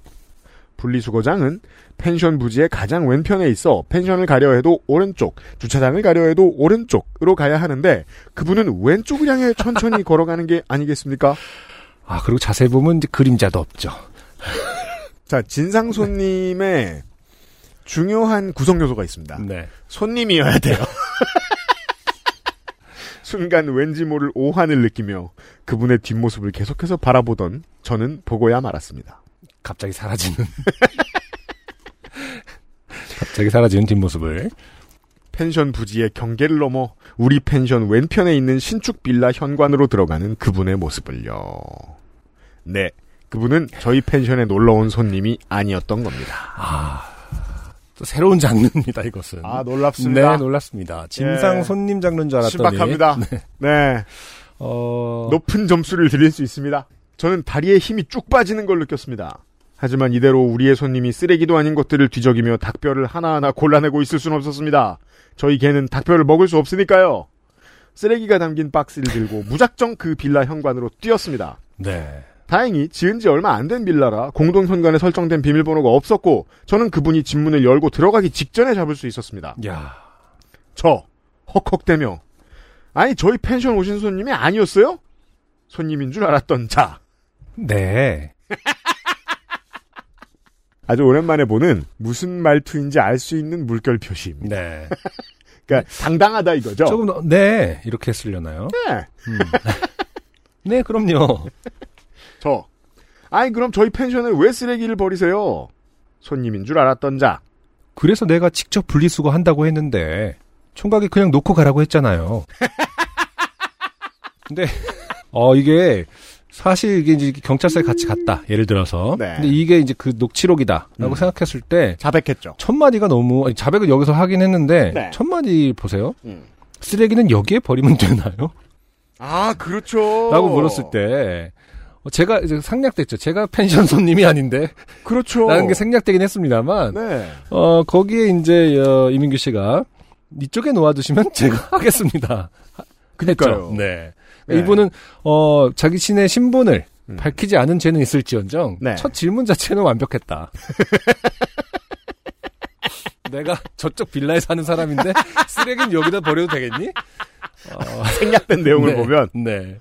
분리수거장은 펜션 부지의 가장 왼편에 있어 펜션을 가려 해도 오른쪽, 주차장을 가려 해도 오른쪽으로 가야 하는데 그분은 왼쪽을 향해 천천히 걸어가는 게 아니겠습니까? 아, 그리고 자세히 보면 이제 그림자도 없죠. 자, 진상 손님의 네. 중요한 구성 요소가 있습니다. 네. 손님이어야 돼요. 순간 왠지 모를 오한을 느끼며 그분의 뒷모습을 계속해서 바라보던 저는 보고야 말았습니다. 갑자기 사라지는. 갑자기 사라지는 뒷모습을. 펜션 부지의 경계를 넘어 우리 펜션 왼편에 있는 신축 빌라 현관으로 들어가는 그분의 모습을요. 네, 그분은 저희 펜션에 놀러온 손님이 아니었던 겁니다. 아, 또 새로운 장르입니다, 이것은. 아, 놀랍습니다. 네, 놀랍습니다. 진상 예. 손님 장르인 줄 알았더니. 신박합니다. 네. 네. 어... 높은 점수를 드릴 수 있습니다. 저는 다리에 힘이 쭉 빠지는 걸 느꼈습니다. 하지만 이대로 우리의 손님이 쓰레기도 아닌 것들을 뒤적이며 닭뼈를 하나하나 골라내고 있을 순 없었습니다. 저희 개는 닭뼈를 먹을 수 없으니까요. 쓰레기가 담긴 박스를 들고 무작정 그 빌라 현관으로 뛰었습니다. 네. 다행히 지은 지 얼마 안 된 빌라라 공동 현관에 설정된 비밀번호가 없었고 저는 그분이 집문을 열고 들어가기 직전에 잡을 수 있었습니다. 야, 저 헉헉대며 아니 저희 펜션 오신 손님이 아니었어요? 손님인 줄 알았던 자. 네. 아주 오랜만에 보는 무슨 말투인지 알 수 있는 물결 표시입니다. 네. 그러니까 당당하다 이거죠. 조금 더, 네 이렇게 쓰려나요? 네. 음. 네 그럼요. 저, 아니 그럼 저희 펜션에 왜 쓰레기를 버리세요? 손님인 줄 알았던 자. 그래서 내가 직접 분리수거 한다고 했는데 총각이 그냥 놓고 가라고 했잖아요. 근데 어 이게 사실 이게 이제 경찰서에 같이 갔다 예를 들어서. 네. 근데 이게 이제 그 녹취록이다라고 음. 생각했을 때 자백했죠. 첫 마디가 너무 아니, 자백은 여기서 하긴 했는데 네. 첫 마디 보세요. 음. 쓰레기는 여기에 버리면 되나요? 아 그렇죠. 라고 물었을 때. 제가 이제 생략됐죠. 제가 펜션 손님이 아닌데. 그렇죠. 라는 게 생략되긴 했습니다만. 네. 어, 거기에 이제, 어, 이민규 씨가 이쪽에 놓아두시면 제가 하겠습니다. 그니까요. 네. 네. 이분은, 어, 자기 신의 신분을 음. 밝히지 않은 죄는 있을지언정. 네. 첫 질문 자체는 완벽했다. 내가 저쪽 빌라에 사는 사람인데 쓰레기는 여기다 버려도 되겠니? 어, 생략된 내용을 네. 보면. 네.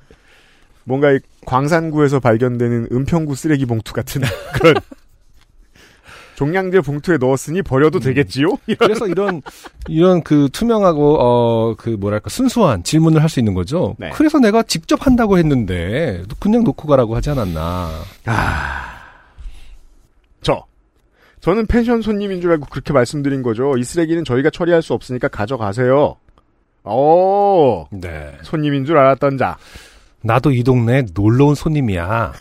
뭔가 이 광산구에서 발견되는 은평구 쓰레기 봉투 같은 그런 종량제 봉투에 넣었으니 버려도 음. 되겠지요? 이런. 그래서 이런 이런 그 투명하고 어 그 뭐랄까 순수한 질문을 할 수 있는 거죠. 네. 그래서 내가 직접 한다고 했는데 그냥 놓고 가라고 하지 않았나. 아, 저 저는 펜션 손님인 줄 알고 그렇게 말씀드린 거죠. 이 쓰레기는 저희가 처리할 수 없으니까 가져가세요. 오, 네. 손님인 줄 알았던 자. 나도 이 동네에 놀러온 손님이야.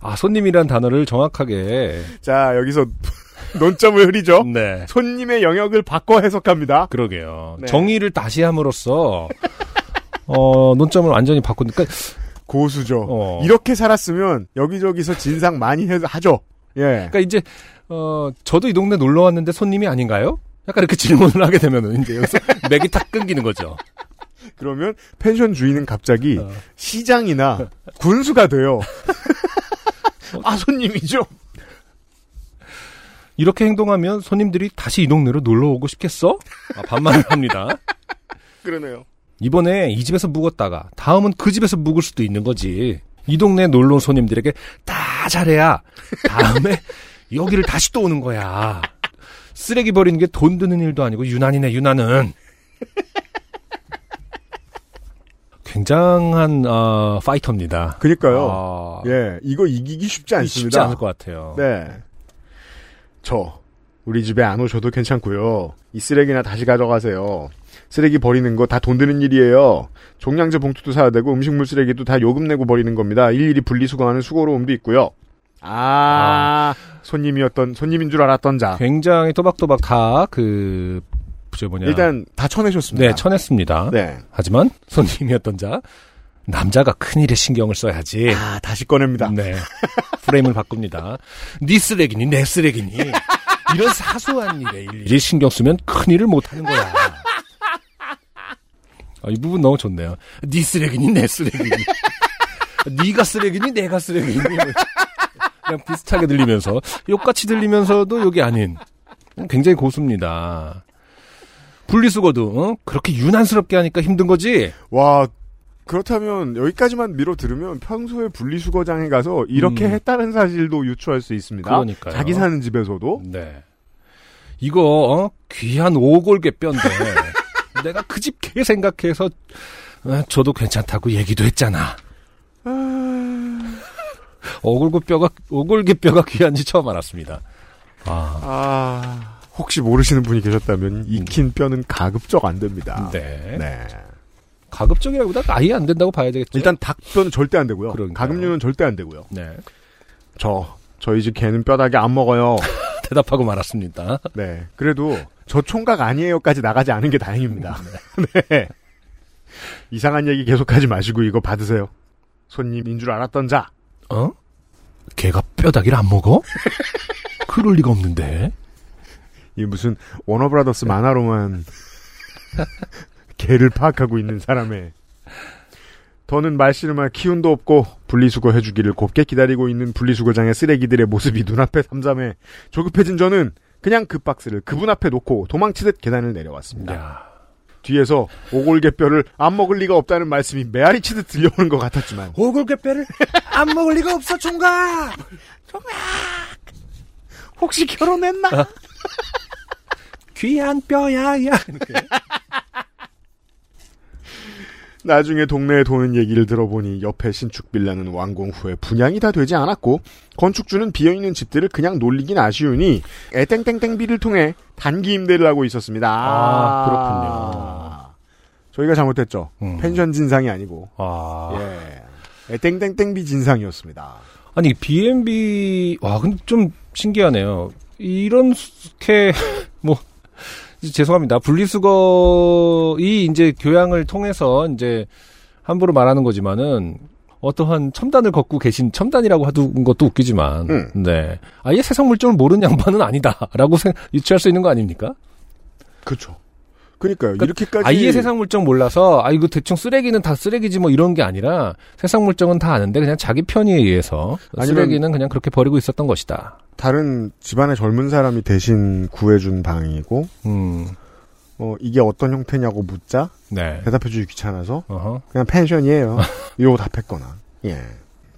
아, 손님이란 단어를 정확하게. 자, 여기서 논점을 흐리죠. 네. 손님의 영역을 바꿔 해석합니다. 그러게요. 네. 정의를 다시 함으로써 어, 논점을 완전히 바꾸니까 고수죠. 어. 이렇게 살았으면 여기저기서 진상 많이 해서 하죠. 예. 그러니까 이제 어, 저도 이 동네 놀러 왔는데 손님이 아닌가요? 약간 이렇게 질문을 하게 되면은 이제 여기서 맥이 탁 끊기는 거죠. 그러면 펜션 주인은 갑자기 어. 시장이나 군수가 돼요. 아, 손님이죠. 이렇게 행동하면 손님들이 다시 이 동네로 놀러 오고 싶겠어? 아, 반말을 합니다. 그러네요. 이번에 이 집에서 묵었다가 다음은 그 집에서 묵을 수도 있는 거지. 이 동네에 놀러 온 손님들에게 다 잘해야 다음에 여기를 다시 또 오는 거야. 쓰레기 버리는 게 돈 드는 일도 아니고 유난이네, 유난은. 굉장한 어, 파이터입니다. 그러니까요. 어... 예, 이거 이기기 쉽지 않습니다. 쉽지 않을 것 같아요. 네, 저 우리 집에 안 오셔도 괜찮고요. 이 쓰레기나 다시 가져가세요. 쓰레기 버리는 거 다 돈 드는 일이에요. 종량제 봉투도 사야 되고 음식물 쓰레기도 다 요금 내고 버리는 겁니다. 일일이 분리수거하는 수고로움도 있고요. 아, 아, 손님이었던, 손님인 줄 알았던 자. 굉장히 또박또박 다, 그, 저 뭐냐. 일단 다 쳐내셨습니다. 네, 쳐냈습니다. 네. 하지만, 손님이었던 자. 남자가 큰일에 신경을 써야지. 아, 다시 꺼냅니다. 네. 프레임을 바꿉니다. 네 쓰레기니, 내 쓰레기니. 이런 사소한 일에 일일이 신경 쓰면 큰일을 못하는 거야. 아, 이 부분 너무 좋네요. 네 쓰레기니, 내 쓰레기니. 네가 쓰레기니, 내가 쓰레기니. 그냥 비슷하게 들리면서 욕같이 들리면서도 욕이 아닌 굉장히 고수입니다. 분리수거도 어? 그렇게 유난스럽게 하니까 힘든 거지. 와, 그렇다면 여기까지만 밀어 들으면 평소에 분리수거장에 가서 이렇게 음. 했다는 사실도 유추할 수 있습니다. 그러니까요. 자기 사는 집에서도. 네. 이거 어? 귀한 오골개 뼈인데 내가 그 집 개 생각해서 어, 저도 괜찮다고 얘기도 했잖아. 오골고 뼈가, 오골개 뼈가 귀한지 처음 알았습니다. 아. 아. 혹시 모르시는 분이 계셨다면, 익힌 뼈는 가급적 안 됩니다. 네. 네. 가급적이라기보다 아예 안 된다고 봐야 되겠죠. 일단 닭뼈는 절대 안 되고요. 그러니까요. 가금류는 절대 안 되고요. 네. 저, 저희 집 개는 뼈다귀 안 먹어요. 대답하고 말았습니다. 네. 그래도 저 총각 아니에요까지 나가지 않은 게 다행입니다. 네. 이상한 얘기 계속하지 마시고 이거 받으세요. 손님인 줄 알았던 자. 어? 개가 뼈다귀를 안 먹어? 그럴 리가 없는데. 이 무슨 워너브라더스 만화로만 개를 파악하고 있는 사람의 더는 말씨름할 기운도 없고 분리수거 해주기를 곱게 기다리고 있는 분리수거장의 쓰레기들의 모습이 눈앞에 삼삼해 조급해진 저는 그냥 그 박스를 그분 앞에 놓고 도망치듯 계단을 내려왔습니다. 야. 뒤에서 오골개뼈를 안 먹을 리가 없다는 말씀이 메아리치듯 들려오는 것 같았지만 오골개뼈를 안 먹을 리가 없어 총각! 총각! 혹시 결혼했나? 어. 귀한 뼈야 야 이렇게. 나중에 동네에 도는 얘기를 들어보니 옆에 신축 빌라는 완공 후에 분양이 다 되지 않았고 건축주는 비어있는 집들을 그냥 놀리긴 아쉬우니 애땡땡땡비를 통해 단기 임대를 하고 있었습니다. 아, 그렇군요. 저희가 잘못했죠. 음. 펜션 진상이 아니고 아. 예, 애땡땡땡비 진상이었습니다. 아니 비앤비 와 근데 좀 신기하네요. 이렇게 뭐 죄송합니다. 분리수거이 이제 교양을 통해서 이제 함부로 말하는 거지만은 어떠한 첨단을 걷고 계신 첨단이라고 하는 것도 웃기지만, 음. 네 아예 세상 물정을 모르는 양반은 아니다라고 유추할 수 있는 거 아닙니까? 그렇죠. 그러니까요. 그러니까 이렇게까지 아예 세상 물정 몰라서 아 이거 대충 쓰레기는 다 쓰레기지 뭐 이런 게 아니라 세상 물정은 다 아는데 그냥 자기 편의에 의해서 쓰레기는 그냥 그렇게 버리고 있었던 것이다. 다른 집안의 젊은 사람이 대신 구해준 방이고 음. 어, 이게 어떤 형태냐고 묻자 네. 대답해주기 귀찮아서 어허. 그냥 펜션이에요. 이러고 답했거나 예.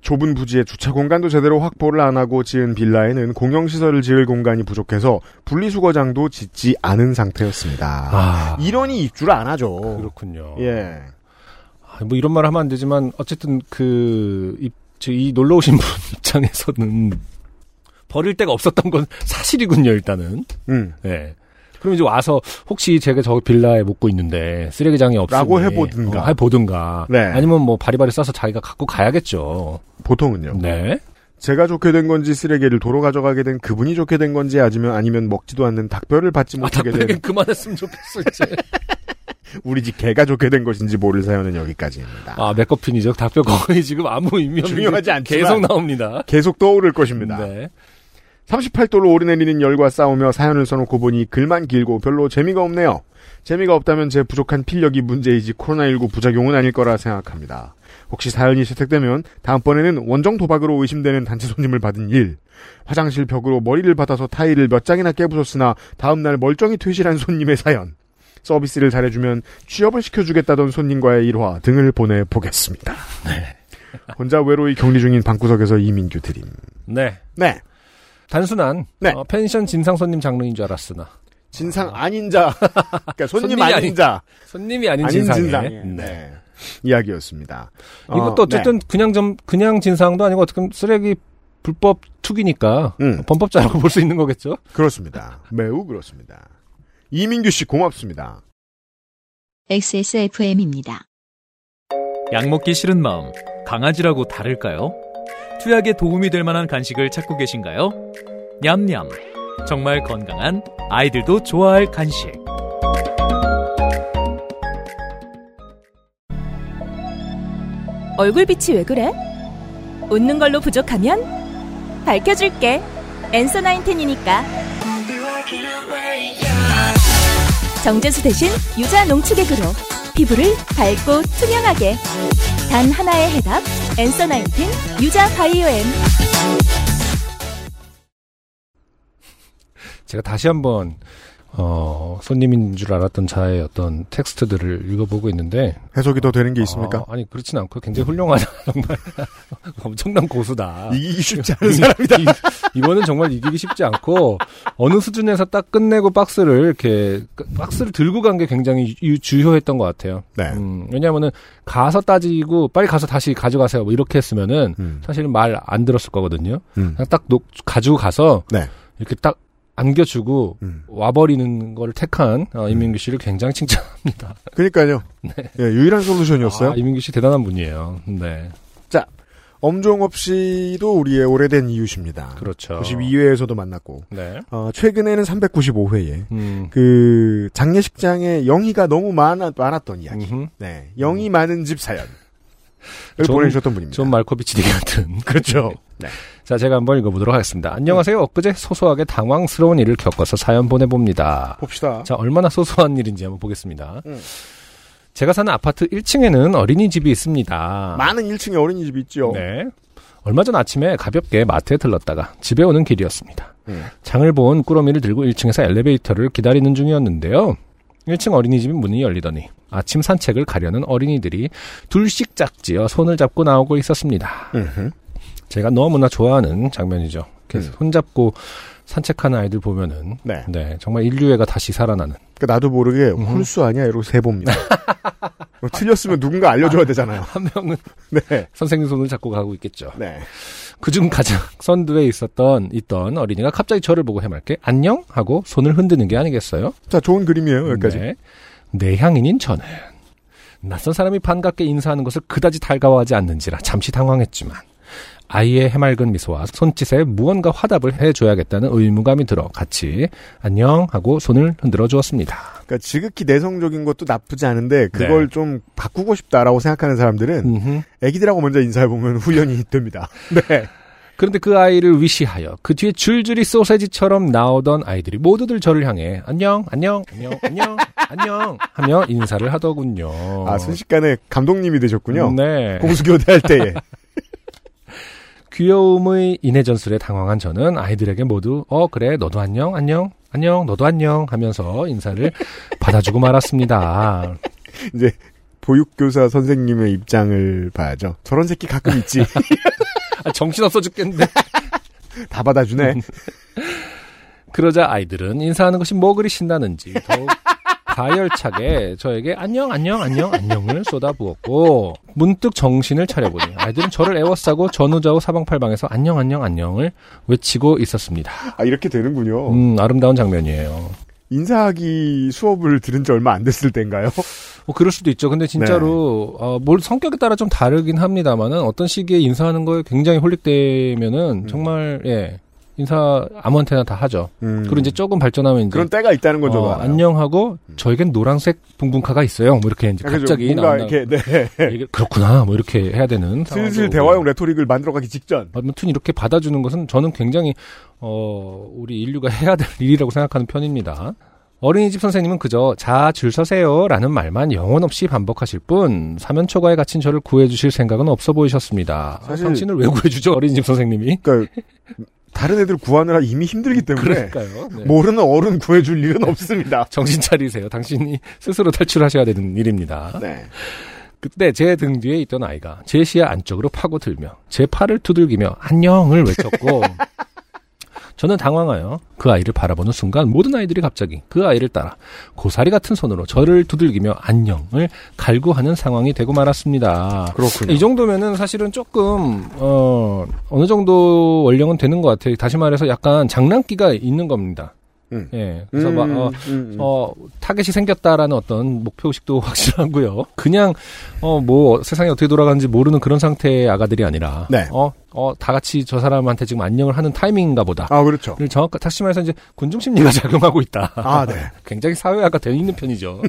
좁은 부지에 주차 공간도 제대로 확보를 안 하고 지은 빌라에는 공영시설을 지을 공간이 부족해서 분리수거장도 짓지 않은 상태였습니다. 아. 이러니 입주를 안 하죠. 그렇군요. 예. 뭐 이런 말 하면 안 되지만 어쨌든 그 이, 이 놀러 오신 분 입장에서는 버릴 데가 없었던 건 사실이군요, 일단은. 음. 예. 그럼 이제 와서 혹시 제가 저 빌라에 묵고 있는데 쓰레기장이 없으니 라고 해보든가. 어, 해보든가. 네. 아니면 뭐 바리바리 싸서 자기가 갖고 가야겠죠. 보통은요. 네. 제가 좋게 된 건지 쓰레기를 도로 가져가게 된 그분이 좋게 된 건지 아니면 아니면 먹지도 않는 닭뼈를 받지 못하게 아, 닭뼈는 된. 그만했으면 좋겠어 이제. 우리 집 개가 좋게 된 것인지 모를 사연은 여기까지입니다. 아, 맥커핀이죠. 닭뼈 거의 지금 아무 의미 없는 중요하지 않지만 계속 나옵니다. 계속 떠오를 것입니다. 네. 삼십팔 도로 오르내리는 열과 싸우며 사연을 써놓고 보니 글만 길고 별로 재미가 없네요. 재미가 없다면 제 부족한 필력이 문제이지 코로나십구 부작용은 아닐 거라 생각합니다. 혹시 사연이 채택되면 다음번에는 원정 도박으로 의심되는 단체 손님을 받은 일, 화장실 벽으로 머리를 받아서 타일을 몇 장이나 깨부셨으나 다음날 멀쩡히 퇴실한 손님의 사연, 서비스를 잘해주면 취업을 시켜주겠다던 손님과의 일화 등을 보내보겠습니다. 네. 혼자 외로이 격리 중인 방구석에서 이민규 드림. 네. 네. 단순한 네. 어, 펜션 진상 손님 장르인 줄 알았으나 진상 아닌 자 그러니까 손님 아닌, 아닌 자 손님이 아닌, 아닌 진상의, 진상의. 네. 네. 이야기였습니다. 이것도 어, 어쨌든 네. 그냥 좀 그냥 진상도 아니고 어떻게 보면 쓰레기 불법 투기니까 음. 범법자라고 볼 수 있는 거겠죠? 그렇습니다. 매우 그렇습니다. 이민규 씨 고맙습니다. 엑스에스에프엠입니다. 약 먹기 싫은 마음 강아지라고 다를까요? 투약에 도움이 될 만한 간식을 찾고 계신가요? 냠냠, 정말 건강한 아이들도 좋아할 간식. 얼굴빛이 왜 그래? 웃는 걸로 부족하면? 밝혀줄게. 엔써나인틴이니까. 정제수 대신 유자 농축액으로 피부를 밝고 투명하게. 단 하나의 해답, 엔써나인틴 유자 바이오엠. 제가 다시 한번 어, 손님인 줄 알았던 자의 어떤 텍스트들을 읽어보고 있는데 해석이 더 되는 게 있습니까? 어, 아니 그렇진 않고 굉장히 훌륭하다. 정말 엄청난 고수다. 이기기 쉽지 않은 사람이다. 이, 이번은 정말 이기기 쉽지 않고 어느 수준에서 딱 끝내고 박스를 이렇게 박스를 들고 간 게 굉장히 유, 주요했던 것 같아요. 네. 음, 왜냐하면은 가서 따지고 빨리 가서 다시 가져가세요. 뭐 이렇게 했으면은 음. 사실은 말 안 들었을 거거든요. 음. 그냥 딱 놓, 가지고 가서 네. 이렇게 딱 안겨주고 음. 와버리는 걸 택한 어, 이민규 씨를 굉장히 칭찬합니다. 그러니까요. 네. 예, 유일한 솔루션이었어요. 아, 이민규 씨 대단한 분이에요. 네. 자, 엄종업 씨도 우리의 오래된 이웃입니다. 그렇죠. 구십이 회에서도 만났고, 네. 어, 최근에는 삼백구십오 회에 음. 그 장례식장에 영희가 너무 많아, 많았던 이야기, 음흠. 네, 영희 음. 많은 집 사연. 보내주셨던 분입니다. 존 말코비치 님 같은. 그렇죠. 네. 자, 제가 한번 읽어보도록 하겠습니다. 안녕하세요. 엊그제 소소하게 당황스러운 일을 겪어서 사연 보내봅니다. 봅시다. 자, 얼마나 소소한 일인지 한번 보겠습니다. 음. 제가 사는 아파트 일 층에는 어린이집이 있습니다. 많은 일 층에 어린이집이 있죠. 네. 얼마 전 아침에 가볍게 마트에 들렀다가 집에 오는 길이었습니다. 음. 장을 본 꾸러미를 들고 일 층에서 엘리베이터를 기다리는 중이었는데요. 일 층 어린이집 문이 열리더니 아침 산책을 가려는 어린이들이 둘씩 짝지어 손을 잡고 나오고 있었습니다. 으흠. 제가 너무나 좋아하는 장면이죠. 계속 음. 손잡고 산책하는 아이들 보면은 네. 네, 정말 인류애가 다시 살아나는. 그러니까 나도 모르게 음. 홀수 아니야 이러고 세봅니다. 틀렸으면 누군가 알려줘야 되잖아요. 한 명은 네. 선생님 손을 잡고 가고 있겠죠. 네. 그중 가장 선두에 있었던 있던 어린이가 갑자기 저를 보고 해맑게 안녕 하고 손을 흔드는 게 아니겠어요? 자, 좋은 그림이에요. 여기까지. 네. 내향인인 저는 낯선 사람이 반갑게 인사하는 것을 그다지 달가워하지 않는지라 잠시 당황했지만 아이의 해맑은 미소와 손짓에 무언가 화답을 해줘야겠다는 의무감이 들어 같이 안녕 하고 손을 흔들어 주었습니다. 그러니까 지극히 내성적인 것도 나쁘지 않은데 그걸 네. 좀 바꾸고 싶다라고 생각하는 사람들은 음흠. 애기들하고 먼저 인사해보면 후련이 됩니다. 네. 그런데 그 아이를 위시하여 그 뒤에 줄줄이 소세지처럼 나오던 아이들이 모두들 저를 향해 안녕, 안녕, 안녕, 안녕, 안녕 하며 인사를 하더군요. 아, 순식간에 감독님이 되셨군요. 네. 공수교대할 때에. 귀여움의 인해전술에 당황한 저는 아이들에게 모두 어 그래 너도 안녕 안녕 안녕 너도 안녕 하면서 인사를 받아주고 말았습니다. 이제 보육교사 선생님의 입장을 봐야죠. 저런 새끼 가끔 있지. 아, 정신없어 죽겠는데. 다 받아주네. 그러자 아이들은 인사하는 것이 뭐 그리 신나는지 더욱 가열차게 저에게 안녕 안녕 안녕 안녕을 쏟아부었고 문득 정신을 차려보니 아이들은 저를 애워싸고 전후좌우 사방팔방에서 안녕 안녕 안녕을 외치고 있었습니다. 아, 이렇게 되는군요. 음, 아름다운 장면이에요. 인사하기 수업을 들은 지 얼마 안 됐을 때인가요? 뭐 그럴 수도 있죠. 근데 진짜로 네. 어, 뭘 성격에 따라 좀 다르긴 합니다만은 어떤 시기에 인사하는 거에 굉장히 홀릭되면은 음. 정말 예. 인사 아무한테나 다 하죠. 음. 그리고 이제 조금 발전하면 이제 그런 때가 있다는 거죠. 어, 안녕하고 음. 저에겐 노란색 붕붕카가 있어요. 뭐 이렇게 이제 갑자기 나온다. 이렇게 네. 그렇구나. 뭐 이렇게 해야 되는. 슬슬 대화용 레토릭을 만들어가기 직전. 아무튼 이렇게 받아주는 것은 저는 굉장히 어 우리 인류가 해야 될 일이라고 생각하는 편입니다. 어린이집 선생님은 그저 자, 줄 서세요 라는 말만 영혼 없이 반복하실 뿐 사면초가에 갇힌 저를 구해주실 생각은 없어 보이셨습니다. 사실 당신을 왜 구해주죠? 어린이집 선생님이. 그러니까 다른 애들 구하느라 이미 힘들기 때문에 네. 모르는 어른 구해줄 일은 없습니다. 정신 차리세요. 당신이 스스로 탈출하셔야 되는 일입니다. 네. 그때 제 등 뒤에 있던 아이가 제 시야 안쪽으로 파고들며 제 팔을 두들기며 안녕을 외쳤고 저는 당황하여 그 아이를 바라보는 순간 모든 아이들이 갑자기 그 아이를 따라 고사리 같은 손으로 저를 두들기며 안녕을 갈구하는 상황이 되고 말았습니다. 그렇군요. 이 정도면은 사실은 조금 어, 어느 정도 원령은 되는 것 같아요. 다시 말해서 약간 장난기가 있는 겁니다. 음. 예, 그래서 음, 막, 어, 음, 음. 어, 타겟이 생겼다라는 어떤 목표의식도 확실하고요. 그냥, 어, 뭐, 세상이 어떻게 돌아가는지 모르는 그런 상태의 아가들이 아니라, 네. 어, 어, 다 같이 저 사람한테 지금 안녕을 하는 타이밍인가 보다. 아, 그렇죠. 정확히, 다시 말해서 이제 군중심리가 작용하고 있다. 아, 네. 굉장히 사회화가 되어 있는 편이죠.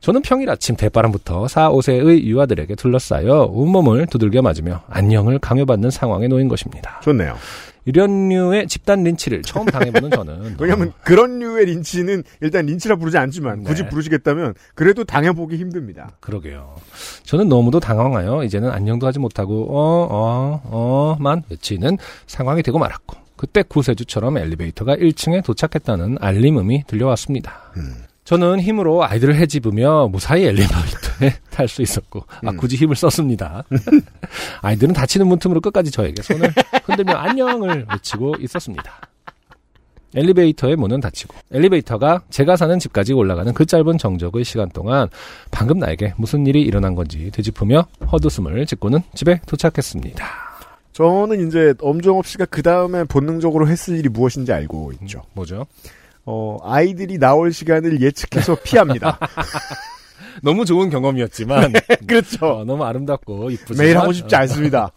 저는 평일 아침 대바람부터 사, 오 세의 유아들에게 둘러싸여 온몸을 두들겨 맞으며 안녕을 강요받는 상황에 놓인 것입니다. 좋네요. 이런 류의 집단 린치를 처음 당해보는 저는. 왜냐면 어... 그런 류의 린치는 일단 린치라 부르지 않지만 굳이 네. 부르시겠다면 그래도 당해보기 힘듭니다. 그러게요. 저는 너무도 당황하여 이제는 안녕도 하지 못하고 어, 어, 어, 만 외치는 상황이 되고 말았고 그때 구세주처럼 엘리베이터가 일 층에 도착했다는 알림음이 들려왔습니다. 음. 저는 힘으로 아이들을 헤집으며 무사히 엘리베이터에 탈 수 있었고 아 굳이 힘을 썼습니다. 아이들은 다치는 문틈으로 끝까지 저에게 손을 흔들며 안녕을 외치고 있었습니다. 엘리베이터의 문은 닫히고 엘리베이터가 제가 사는 집까지 올라가는 그 짧은 정적의 시간 동안 방금 나에게 무슨 일이 일어난 건지 되짚으며 헛웃음을 짓고는 집에 도착했습니다. 저는 이제 엄정업 씨가 그 다음에 본능적으로 했을 일이 무엇인지 알고 있죠. 뭐죠? 어, 아이들이 나올 시간을 예측해서 피합니다. 너무 좋은 경험이었지만. 네, 그렇죠. 어, 너무 아름답고 이쁘지만. 매일 하고 싶지 않습니다.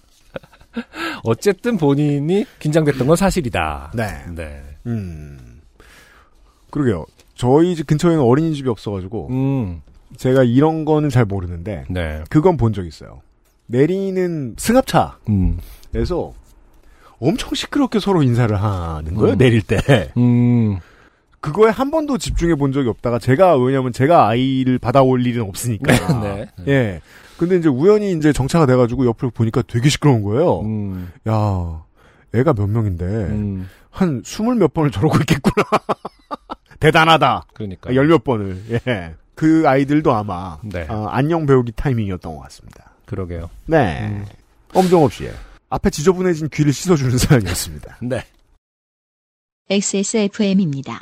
어쨌든 본인이 긴장됐던 건 사실이다. 네. 네. 음. 그러게요. 저희 집 근처에는 어린이집이 없어가지고. 음. 제가 이런 거는 잘 모르는데. 네. 그건 본 적 있어요. 내리는 승합차에서 음. 엄청 시끄럽게 서로 인사를 하는 거예요. 음. 내릴 때. 음. 그거에 한 번도 집중해 본 적이 없다가 제가, 왜냐면 제가 아이를 받아올 일은 없으니까. 네. 네. 예. 근데 이제 우연히 이제 정차가 돼가지고 옆을 보니까 되게 시끄러운 거예요. 음. 야, 애가 몇 명인데, 음. 한 스물 몇 번을 저러고 있겠구나. 대단하다. 그러니까. 열 몇 번을. 예. 그 아이들도 아마, 네. 어, 안녕 배우기 타이밍이었던 것 같습니다. 그러게요. 네. 음. 엄정업 씨의 앞에 지저분해진 귀를 씻어주는 사연이었습니다. 네. 엑스에스에프엠입니다.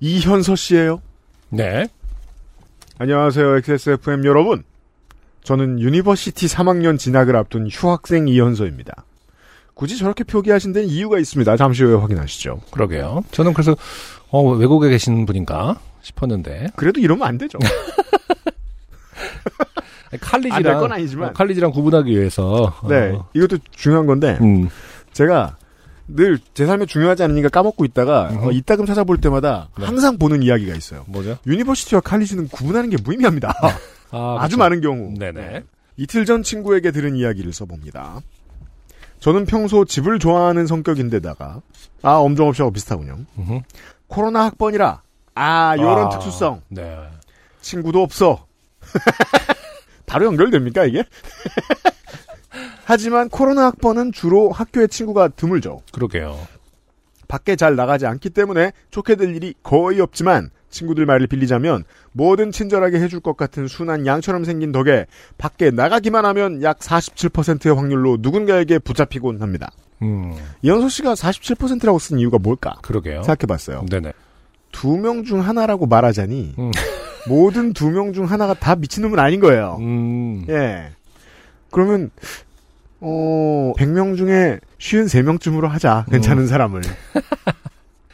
이현서 씨예요. 네. 안녕하세요, 엑스에스에프엠 여러분. 저는 유니버시티 삼 학년 진학을 앞둔 휴학생 이현서입니다. 굳이 저렇게 표기하신 데는 이유가 있습니다. 잠시 후에 확인하시죠. 그러게요. 저는 그래서 어, 외국에 계신 분인가 싶었는데. 그래도 이러면 안 되죠. 칼리지랑, 안 될 건 아니지만. 어, 칼리지랑 구분하기 위해서. 어. 네, 이것도 중요한 건데 음. 제가 늘 제 삶에 중요하지 않으니까 까먹고 있다가 어, 이따금 찾아볼 때마다 네. 항상 보는 이야기가 있어요. 뭐죠? 유니버시티와 칼리지는 구분하는 게 무의미합니다. 아, 아주 그쵸. 많은 경우. 네네. 이틀 전 친구에게 들은 이야기를 써봅니다. 저는 평소 집을 좋아하는 성격인데다가 아 엄정업 씨하고 비슷하군요. 음흠. 코로나 학번이라 아 이런 아, 특수성. 네. 친구도 없어. 바로 연결됩니까 이게? 하지만 코로나 학번은 주로 학교에 친구가 드물죠. 그러게요. 밖에 잘 나가지 않기 때문에 좋게 될 일이 거의 없지만 친구들 말을 빌리자면 뭐든 친절하게 해줄 것 같은 순한 양처럼 생긴 덕에 밖에 나가기만 하면 약 사십칠 퍼센트의 확률로 누군가에게 붙잡히곤 합니다. 음. 이현서 씨가 사십칠 퍼센트라고 쓴 이유가 뭘까? 그러게요. 생각해봤어요. 네네. 두 명 중 하나라고 말하자니 음. 모든 두 명 중 하나가 다 미친놈은 아닌 거예요. 음. 예. 그러면 어, 백 명 중에 오십삼 명쯤으로 하자. 괜찮은 음. 사람을.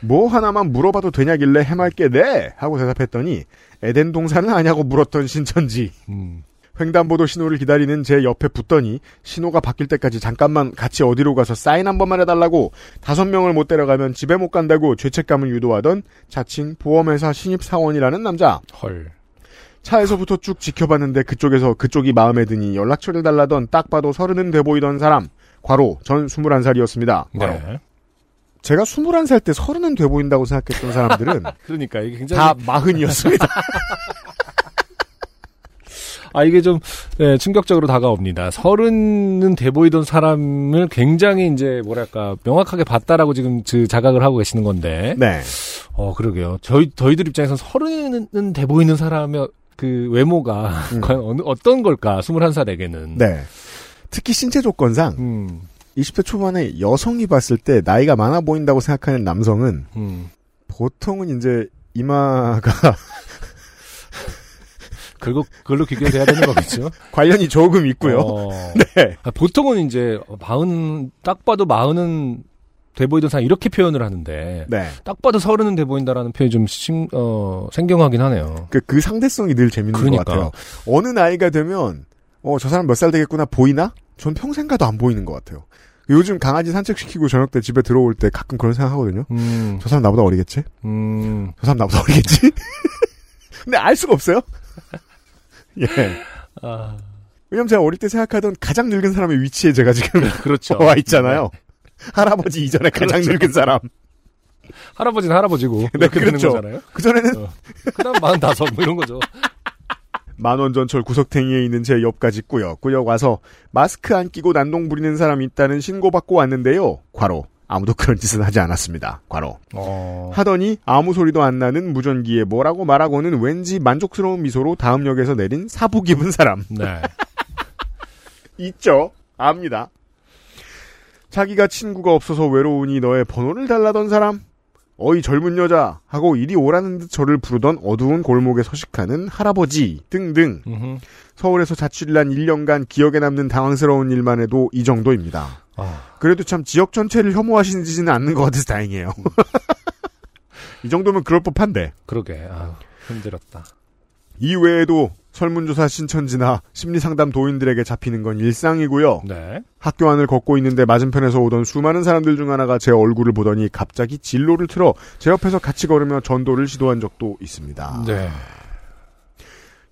뭐 하나만 물어봐도 되냐길래 해맑게 네! 하고 대답했더니 에덴 동산은 아냐고 물었던 신천지. 음. 횡단보도 신호를 기다리는 제 옆에 붙더니 신호가 바뀔 때까지 잠깐만 같이 어디로 가서 사인 한 번만 해달라고 다섯 명을 못 데려가면 집에 못 간다고 죄책감을 유도하던 자칭 보험회사 신입사원이라는 남자. 헐. 차에서부터 쭉 지켜봤는데 그쪽에서 그쪽이 마음에 드니 연락처를 달라던 딱 봐도 서른은 돼 보이던 사람. 과로 전 스물한 살이었습니다. 과로. 네. 제가 스물한 살 때 서른은 돼 보인다고 생각했던 사람들은 그러니까 이게 굉장히 다 마흔이었습니다. 아 이게 좀 네, 충격적으로 다가옵니다. 서른은 돼 보이던 사람을 굉장히 이제 뭐랄까 명확하게 봤다라고 지금 그 자각을 하고 계시는 건데. 네. 어 그러게요. 저희 저희들 입장에선 서른은 돼 보이는 사람의 그 외모가 음. 과연 어느, 어떤 걸까? 스물한 살에게는. 네. 특히 신체 조건상 음. 이십 대 초반에 여성이 봤을 때 나이가 많아 보인다고 생각하는 남성은 음. 보통은 이제 이마가 그걸로, 그걸로 귀결돼야 되는 거겠죠. 관련이 조금 있고요. 어... 네. 보통은 이제 마흔 딱 봐도 마흔은 돼 보이던 사람 이렇게 표현을 하는데 네. 딱 봐도 서른은 돼 보인다라는 표현이 좀 신, 어, 생경하긴 하네요. 그, 그 상대성이 늘 재밌는 그러니까. 것 같아요. 어느 나이가 되면 어, 저 사람 몇 살 되겠구나 보이나? 전 평생 가도 안 보이는 것 같아요. 요즘 강아지 산책시키고 저녁 때 집에 들어올 때 가끔 그런 생각하거든요. 음. 저 사람 나보다 어리겠지? 음. 저 사람 나보다 어리겠지? 근데 알 수가 없어요. 예. 아... 왜냐면 제가 어릴 때 생각하던 가장 늙은 사람의 위치에 제가 지금 그렇죠. 와 있잖아요. 할아버지 이전에 가장 그렇죠. 늙은 사람. 할아버지는 할아버지고. 네, 그렇죠. 그전에는. 어. 그 다음 마흔다섯, 뭐 이런 거죠. 만원전철 구석탱이에 있는 제 옆까지 꾸역꾸역 와서 마스크 안 끼고 난동 부리는 사람이 있다는 신고받고 왔는데요. 과로. 아무도 그런 짓은 하지 않았습니다. 괄호. 어... 하더니 아무 소리도 안 나는 무전기에 뭐라고 말하고는 왠지 만족스러운 미소로 다음 역에서 내린 사복 입은 사람. 네. 있죠. 압니다. 자기가 친구가 없어서 외로우니 너의 번호를 달라던 사람. 어이 젊은 여자 하고 이리 오라는 듯 저를 부르던 어두운 골목에 서식하는 할아버지 등등. 으흠. 서울에서 자취를 한 일 년간 기억에 남는 당황스러운 일만 해도 이 정도입니다. 그래도 참 지역 전체를 혐오하시지는 않는 것 같아서 다행이에요. 이 정도면 그럴 법한데. 그러게. 아유, 힘들었다. 이 외에도 설문조사 신천지나 심리상담 도인들에게 잡히는 건 일상이고요. 네. 학교 안을 걷고 있는데 맞은편에서 오던 수많은 사람들 중 하나가 제 얼굴을 보더니 갑자기 진로를 틀어 제 옆에서 같이 걸으며 전도를 시도한 적도 있습니다. 네.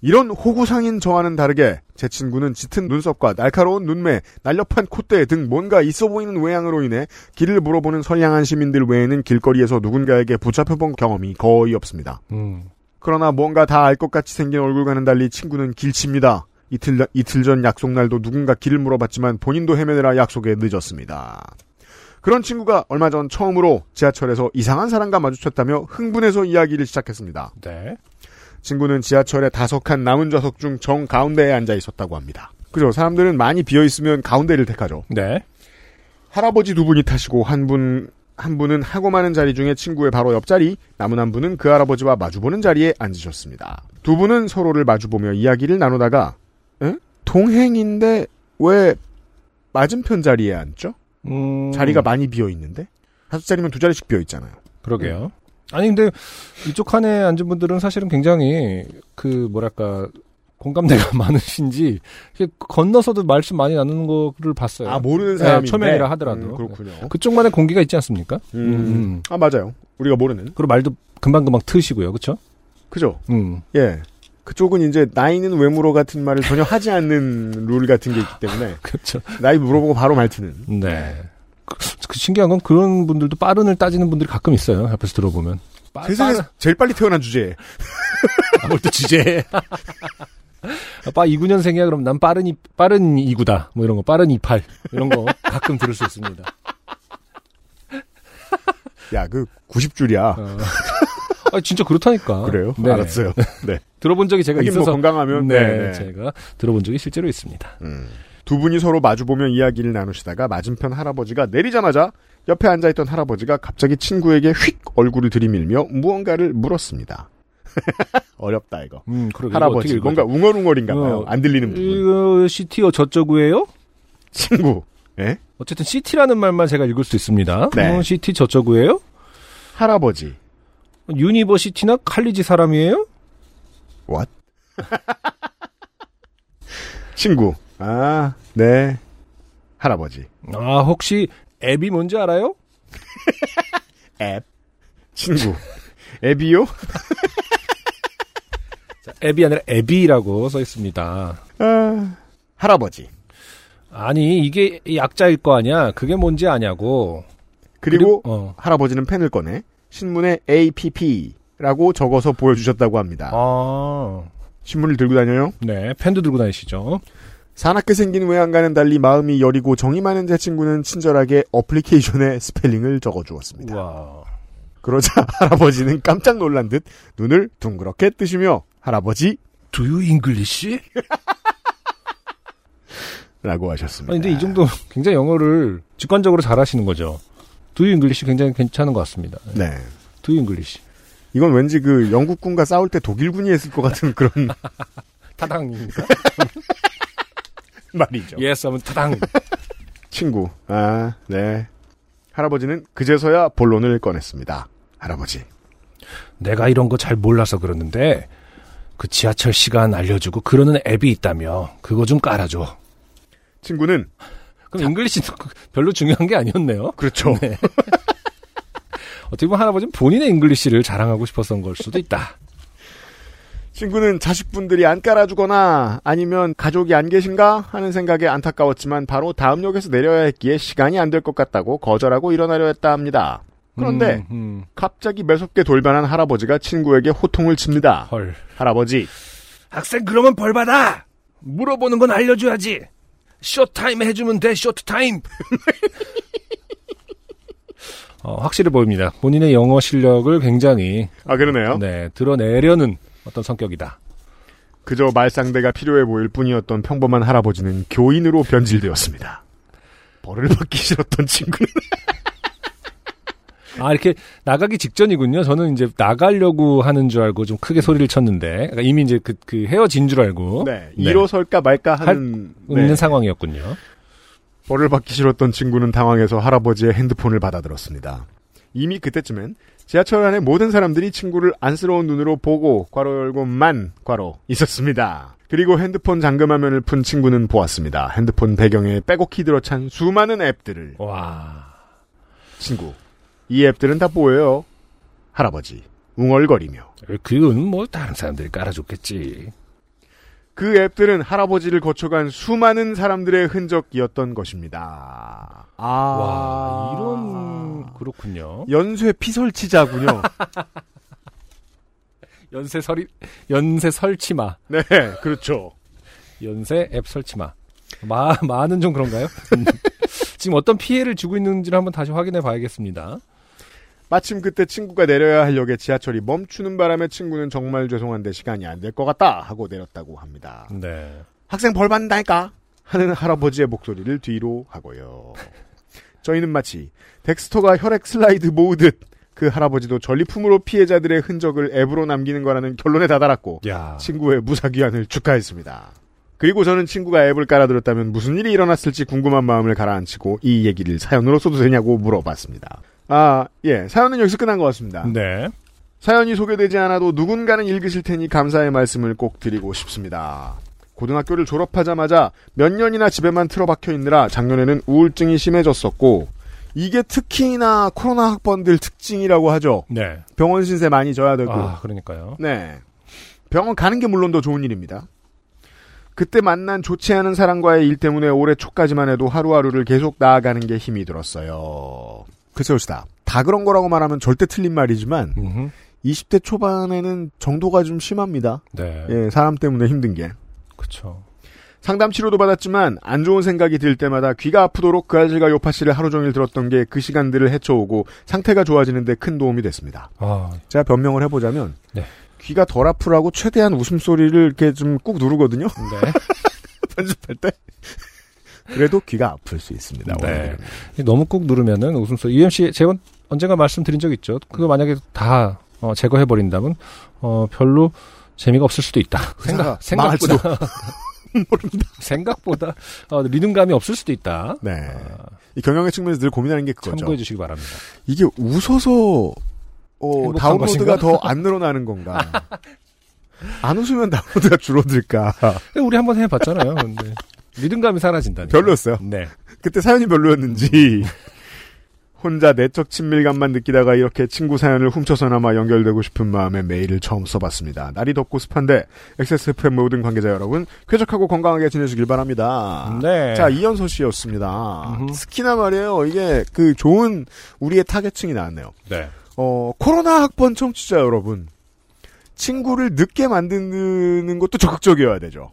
이런 호구상인 저와는 다르게 제 친구는 짙은 눈썹과 날카로운 눈매, 날렵한 콧대 등 뭔가 있어 보이는 외양으로 인해 길을 물어보는 선량한 시민들 외에는 길거리에서 누군가에게 붙잡혀본 경험이 거의 없습니다. 음. 그러나 뭔가 다 알 것 같이 생긴 얼굴과는 달리 친구는 길치입니다. 이틀, 이틀 전 약속날도 누군가 길을 물어봤지만 본인도 헤매느라 약속에 늦었습니다. 그런 친구가 얼마 전 처음으로 지하철에서 이상한 사람과 마주쳤다며 흥분해서 이야기를 시작했습니다. 네. 친구는 지하철의 다섯 칸 남은 좌석 중 정 가운데에 앉아 있었다고 합니다. 그죠? 사람들은 많이 비어있으면 가운데를 택하죠. 네. 할아버지 두 분이 타시고 한 분, 한 분은 하고 많은 자리 중에 친구의 바로 옆자리, 남은 한 분은 그 할아버지와 마주보는 자리에 앉으셨습니다. 두 분은 서로를 마주보며 이야기를 나누다가, 에? 동행인데 왜 맞은편 자리에 앉죠? 음... 자리가 많이 비어있는데? 다섯 자리면 두 자리씩 비어있잖아요. 그러게요. 음. 아니 근데 이쪽 칸에 앉은 분들은 사실은 굉장히 그 뭐랄까 공감대가 많으신지 건너서도 말씀 많이 나누는 거를 봤어요. 아 모르는 사람이 네, 초면이라 하더라도 음, 그렇군요. 그쪽만의 공기가 있지 않습니까? 음. 음. 아 맞아요. 우리가 모르는. 그리고 말도 금방금방 트시고요, 그렇죠? 그죠. 음. 예. 그쪽은 이제 나이는 왜 물어 같은 말을 전혀 하지 않는 룰 같은 게 있기 때문에. 그렇죠. 나이 물어보고 바로 말 트는. 네. 그 신기한 건 그런 분들도 빠른을 따지는 분들이 가끔 있어요. 옆에서 들어보면. 빠, 세상에서 빠른. 제일 빨리 태어난 주제에. 뭘 또 주제에. 아빠 이십구 년생이야. 그럼 난 빠른, 이, 빠른 이구다. 뭐 이런 거. 빠른 이팔. 이런 거 가끔 들을 수 있습니다. 야, 그 구십 줄이야. 어. 아, 진짜 그렇다니까. 그래요? 네. 알았어요. 네. 들어본 적이 제가 있어서. 뭐 건강하면. 네, 네. 제가 들어본 적이 실제로 있습니다. 음. 두 분이 서로 마주보며 이야기를 나누시다가 맞은편 할아버지가 내리자마자 옆에 앉아있던 할아버지가 갑자기 친구에게 휙 얼굴을 들이밀며 무언가를 물었습니다. 어렵다 이거. 음, 그러게, 할아버지 이거 뭔가 웅얼웅얼인가봐요. 어, 안 들리는 부분. 이거 시티어 저쩌구예요? 친구. 예? 어쨌든 시티라는 말만 제가 읽을 수 있습니다. 네. 어, 시티 저쩌구예요? 할아버지. 유니버시티나 칼리지 사람이에요? What? 친구. 아, 네. 할아버지. 아, 혹시 앱이 뭔지 알아요? 앱. 친구. 앱이요? 자, 앱이 아니라 앱이라고 써 있습니다. 아, 할아버지. 아니, 이게 약자일 거 아니야? 그게 뭔지 아냐고. 그리고, 그리고 어. 할아버지는 펜을 꺼내 신문에 에이피피라고 적어서 보여주셨다고 합니다. 아. 신문을 들고 다녀요? 네, 펜도 들고 다니시죠. 사납게 생긴 외양과는 달리 마음이 여리고 정이 많은 제 친구는 친절하게 어플리케이션에 스펠링을 적어주었습니다. 와. 그러자 할아버지는 깜짝 놀란 듯 눈을 둥그렇게 뜨시며 할아버지 Do you English? 라고 하셨습니다. 아니, 근데 이 정도 굉장히 영어를 직관적으로 잘하시는 거죠. Do you English 굉장히 괜찮은 것 같습니다. 네. Do you English. 이건 왠지 그 영국군과 싸울 때 독일군이 했을 것 같은 그런 타당입니까? 말이죠. 예스 하면 타당. 친구. 아, 네. 할아버지는 그제서야 본론을 꺼냈습니다. 할아버지. 내가 이런 거 잘 몰라서 그러는데 그 지하철 시간 알려주고 그러는 앱이 있다며 그거 좀 깔아줘. 친구는. 그럼 자, 잉글리시 별로 중요한 게 아니었네요. 그렇죠. 네. 어떻게 보면 할아버지는 본인의 잉글리시를 자랑하고 싶었던 걸 수도 있다. 친구는 자식분들이 안 깔아주거나 아니면 가족이 안 계신가 하는 생각에 안타까웠지만 바로 다음 역에서 내려야 했기에 시간이 안 될 것 같다고 거절하고 일어나려 했다 합니다. 그런데 음, 음. 갑자기 매섭게 돌변한 할아버지가 친구에게 호통을 칩니다. 헐. 할아버지. 학생 그러면 벌받아. 물어보는 건 알려줘야지. 쇼타임 해주면 돼. 쇼트타임. 어, 확실해 보입니다. 본인의 영어 실력을 굉장히 아 그러네요. 네, 드러내려는 어떤 성격이다. 그저 말상대가 필요해 보일 뿐이었던 평범한 할아버지는 교인으로 변질되었습니다. 벌을 받기 싫었던 친구는. 아, 이렇게 나가기 직전이군요. 저는 이제 나가려고 하는 줄 알고 좀 크게 소리를 쳤는데, 그러니까 이미 이제 그, 그 헤어진 줄 알고. 네. 네. 일어설까 말까 하는. 할, 네. 있는 상황이었군요. 벌을 받기 싫었던 친구는 당황해서 할아버지의 핸드폰을 받아들었습니다. 이미 그때쯤엔 지하철 안에 모든 사람들이 친구를 안쓰러운 눈으로 보고, 괄호 열고 만, 괄호, 있었습니다. 그리고 핸드폰 잠금화면을 푼 친구는 보았습니다. 핸드폰 배경에 빼곡히 들어찬 수많은 앱들을. 와. 친구. 이 앱들은 다 보여요. 할아버지, 웅얼거리며. 그건 뭐 다른 사람들이 깔아줬겠지. 그 앱들은 할아버지를 거쳐간 수많은 사람들의 흔적이었던 것입니다. 아, 와, 이런, 그렇군요. 연쇄 피설치자군요. 연쇄 설이, 연쇄 설치마. 네, 그렇죠. 연쇄 앱 설치마. 마, 마는 좀 그런가요? 지금 어떤 피해를 주고 있는지를 한번 다시 확인해 봐야겠습니다. 마침 그때 친구가 내려야 할 역에 지하철이 멈추는 바람에 친구는 정말 죄송한데 시간이 안 될 것 같다 하고 내렸다고 합니다. 네. 학생 벌 받는다니까 하는 할아버지의 목소리를 뒤로 하고요. 저희는 마치 덱스터가 혈액 슬라이드 모으듯 그 할아버지도 전리품으로 피해자들의 흔적을 앱으로 남기는 거라는 결론에 다다랐고 야. 친구의 무사귀환을 축하했습니다. 그리고 저는 친구가 앱을 깔아들었다면 무슨 일이 일어났을지 궁금한 마음을 가라앉히고 이 얘기를 사연으로 써도 되냐고 물어봤습니다. 아, 예. 사연은 여기서 끝난 것 같습니다. 네. 사연이 소개되지 않아도 누군가는 읽으실 테니 감사의 말씀을 꼭 드리고 싶습니다. 고등학교를 졸업하자마자 몇 년이나 집에만 틀어박혀 있느라 작년에는 우울증이 심해졌었고 이게 특히나 코로나 학번들 특징이라고 하죠. 네. 병원 신세 많이 져야 되고. 아, 그러니까요. 네. 병원 가는 게 물론 더 좋은 일입니다. 그때 만난 좋지 않은 사람과의 일 때문에 올해 초까지만 해도 하루하루를 계속 나아가는 게 힘이 들었어요. 글쎄요, 시다. 다 그런 거라고 말하면 절대 틀린 말이지만 음흠. 이십 대 초반에는 정도가 좀 심합니다. 네. 예, 사람 때문에 힘든 게. 그렇죠. 상담 치료도 받았지만 안 좋은 생각이 들 때마다 귀가 아프도록 그 아실과 요파 씨를 하루 종일 들었던 게 그 시간들을 헤쳐오고 상태가 좋아지는데 큰 도움이 됐습니다. 아. 제가 변명을 해보자면 네. 귀가 덜 아프라고 최대한 웃음소리를 이렇게 좀 꾹 누르거든요. 네. 편집할 때. 그래도 귀가 아플 수 있습니다. 네. 너무 꾹 누르면은 웃음소리. 유엠씨 제가 언젠가 말씀드린 적 있죠. 그거 만약에 다 어, 제거해버린다면 어, 별로 재미가 없을 수도 있다. 생각, 생각보다. 모른다. 생각보다 어, 리듬감이 없을 수도 있다. 네. 어, 이 경영의 측면에서 늘 고민하는 게 그거죠. 참고해 주시기 바랍니다. 이게 웃어서 어, 다운로드가 더 안 늘어나는 건가? 안 웃으면 다운로드가 줄어들까? 우리 한번 해봤잖아요. 근데 리듬감이 사라진다니. 별로였어요. 네. 그때 사연이 별로였는지 혼자 내적 친밀감만 느끼다가 이렇게 친구 사연을 훔쳐서나마 연결되고 싶은 마음에 메일을 처음 써봤습니다. 날이 덥고 습한데 엑스에스에프엠 모든 관계자 여러분 쾌적하고 건강하게 지내시길 바랍니다. 네. 자, 이연소 씨였습니다. 음흠. 스키나 말이에요. 이게 그 좋은 우리의 타겟층이 나왔네요. 네. 어, 코로나 학번 청취자 여러분. 친구를 늦게 만드는 것도 적극적이어야 되죠.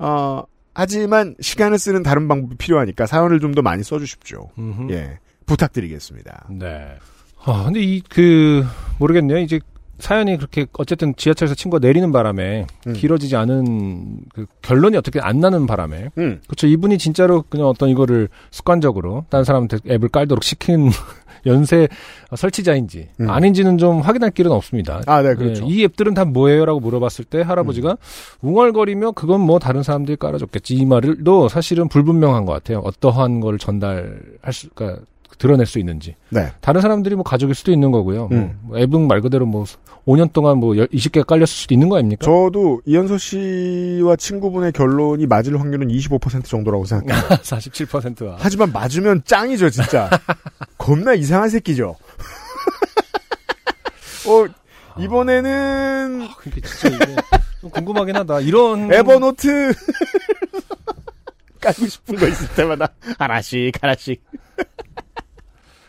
어, 하지만 시간을 쓰는 다른 방법이 필요하니까 사연을 좀 더 많이 써주십시오. 음흠. 예. 부탁드리겠습니다. 네. 아, 근데 이, 그, 모르겠네요. 이제 사연이 그렇게 어쨌든 지하철에서 친구가 내리는 바람에 음. 길어지지 않은 그 결론이 어떻게 안 나는 바람에. 음. 그렇죠. 이분이 진짜로 그냥 어떤 이거를 습관적으로 다른 사람한테 앱을 깔도록 시킨 연쇄 설치자인지 음. 아닌지는 좀 확인할 길은 없습니다. 아, 네, 그렇죠. 예, 이 앱들은 다 뭐예요? 라고 물어봤을 때 할아버지가 음. 웅얼거리며 그건 뭐 다른 사람들이 깔아줬겠지. 이 말도 사실은 불분명한 것 같아요. 어떠한 걸 전달할 수, 그러니까 드러낼 수 있는지. 네. 다른 사람들이 뭐 가족일 수도 있는 거고요. 음. 뭐 앱은 말 그대로 뭐 오 년 동안 뭐 스무 개가 깔렸을 수도 있는 거 아닙니까? 저도 이현서 씨와 친구분의 결론이 맞을 확률은 이십오 퍼센트 정도라고 생각합니다. 사십칠 퍼센트와. 하지만 맞으면 짱이죠, 진짜. 겁나 이상한 새끼죠. 어, 이번에는. 아, 그러니까 진짜 이게 좀 궁금하긴 하다. 이런. 에버노트. 깔고 싶은 거 있을 때마다 하나씩, 하나씩.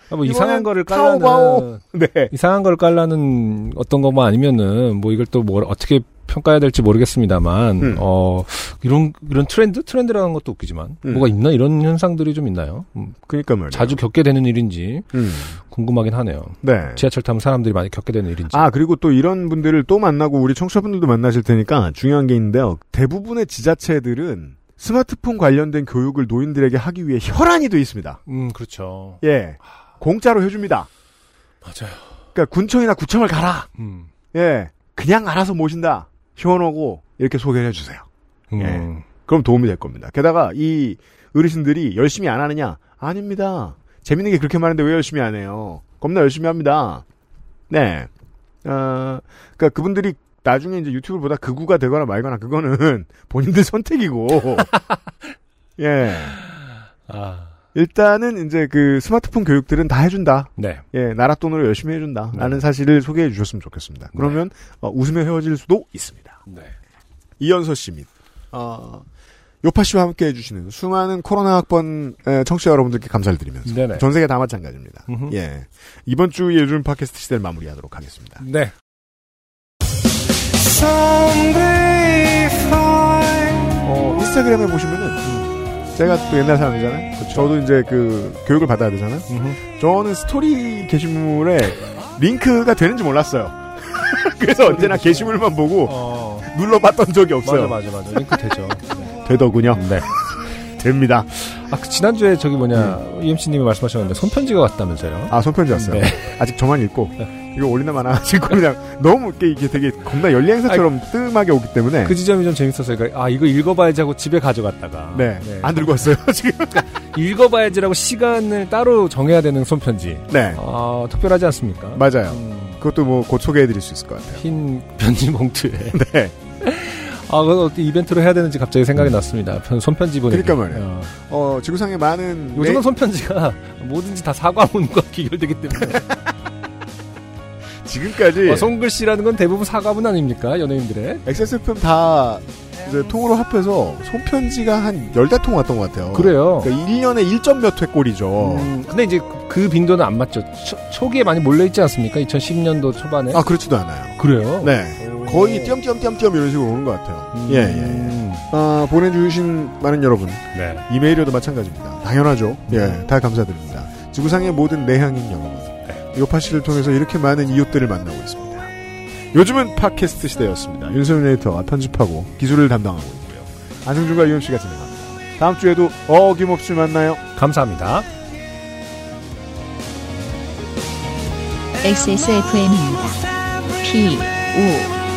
아, 뭐, 이상한 거를 깔라는, 타오바오. 네. 이상한 걸 깔라는 어떤 것만 아니면은, 뭐, 이걸 또 뭐, 어떻게 평가해야 될지 모르겠습니다만, 음. 어, 이런, 이런 트렌드? 트렌드라는 것도 웃기지만, 음. 뭐가 있나? 이런 현상들이 좀 있나요? 그니까 말이에요. 자주 겪게 되는 일인지, 음. 궁금하긴 하네요. 네. 지하철 타면 사람들이 많이 겪게 되는 일인지. 아, 그리고 또 이런 분들을 또 만나고 우리 청취자분들도 만나실 테니까 중요한 게 있는데요. 대부분의 지자체들은 스마트폰 관련된 교육을 노인들에게 하기 위해 혈안이 돼 있습니다. 음, 그렇죠. 예. 공짜로 해줍니다. 맞아요. 그러니까 군청이나 구청을 가라. 음. 예. 그냥 알아서 모신다. 시원하고 이렇게 소개를 해주세요. 음. 예. 그럼 도움이 될 겁니다. 게다가 이 어르신들이 열심히 안 하느냐? 아닙니다. 재밌는 게 그렇게 많은데 왜 열심히 안 해요? 겁나 열심히 합니다. 네. 어, 그러니까 그분들이 나중에 이제 유튜브를 보다 극우가 되거나 말거나 그거는 본인들 선택이고. 예. 아. 일단은 이제 그 스마트폰 교육들은 다 해준다. 네. 예, 나라 돈으로 열심히 해준다. 네. 라는 사실을 소개해 주셨으면 좋겠습니다. 그러면 네. 어, 웃으며 헤어질 수도 있습니다. 네. 이연서 씨 및 어, 요파 씨와 함께 해주시는 수많은 코로나 학번 청취자 여러분들께 감사를 드리면서 네네. 전 세계 다 마찬가지입니다. 음흠. 예, 이번 주 예준 팟캐스트 시대를 마무리하도록 하겠습니다. 네. 어, 인스타그램에 보시면은. 제가 또 옛날 사람이잖아요. 그쵸. 저도 이제 그 교육을 받아야 되잖아요. 음흠. 저는 스토리 게시물에 링크가 되는지 몰랐어요. 그래서 언제나 게시물만 보고 어... 눌러봤던 적이 없어요. 맞아 맞아 맞아. 링크 되죠. 네. 되더군요. 네. 됩니다. 아, 그 지난주에 저기 뭐냐 음. 이엠씨님이 말씀하셨는데 손편지가 왔다면서요? 아, 손편지 왔어요. 네. 아직 저만 읽고 이거 올리나 마나 지금 그냥 너무 이게, 이게 되게 겁나 연례 행사처럼 아이, 뜸하게 오기 때문에 그 지점이 좀 재밌었어요. 그러니까 아, 이거 읽어봐야지 하고 집에 가져갔다가 네, 네. 안 들고 왔어요 지금. 읽어봐야지라고 시간을 따로 정해야 되는 손편지. 네. 아, 특별하지 않습니까? 맞아요. 음. 그것도 뭐 곧 소개해드릴 수 있을 것 같아요. 흰 편지 봉투에. 네. 아, 그래서 어떻게 이벤트로 해야 되는지 갑자기 생각이 났습니다. 손편지 보내기. 그러니까 말이에요. 어, 어 지구상에 많은 요즘은 네. 손편지가 뭐든지 다 사과문과 귀결되기 때문에 지금까지 어, 손글씨라는 건 대부분 사과문 아닙니까? 연예인들의 엑스에스에프엠 다 이제 통으로 합해서 손편지가 한 열댓 통 왔던 것 같아요. 그래요. 그러니까 일 년에 일 점 몇 회 꼴이죠. 음, 근데 이제 그 빈도는 안 맞죠. 초, 초기에 많이 몰려있지 않습니까? 이천십 년도 초반에. 아, 그렇지도 않아요. 그래요? 네. 거의 띄엄띄엄띄엄띄엄 이런 식으로 오는 것 같아요. 음. 예, 예, 예. 아, 보내주신 많은 여러분. 네. 이메일에도 마찬가지입니다. 당연하죠. 예, 다 감사드립니다. 지구상의 모든 내향인 여러분. 네. 요파 씨를 통해서 이렇게 많은 이웃들을 만나고 있습니다. 요즘은 팟캐스트 시대였습니다. 윤석열 에디터가 편집하고 기술을 담당하고 있고요. 안승준과 유연 씨가 진행합니다. 다음 주에도 어김없이 만나요. 감사합니다. 엑스에스에프엠입니다.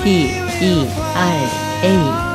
P-O-D-E-R-A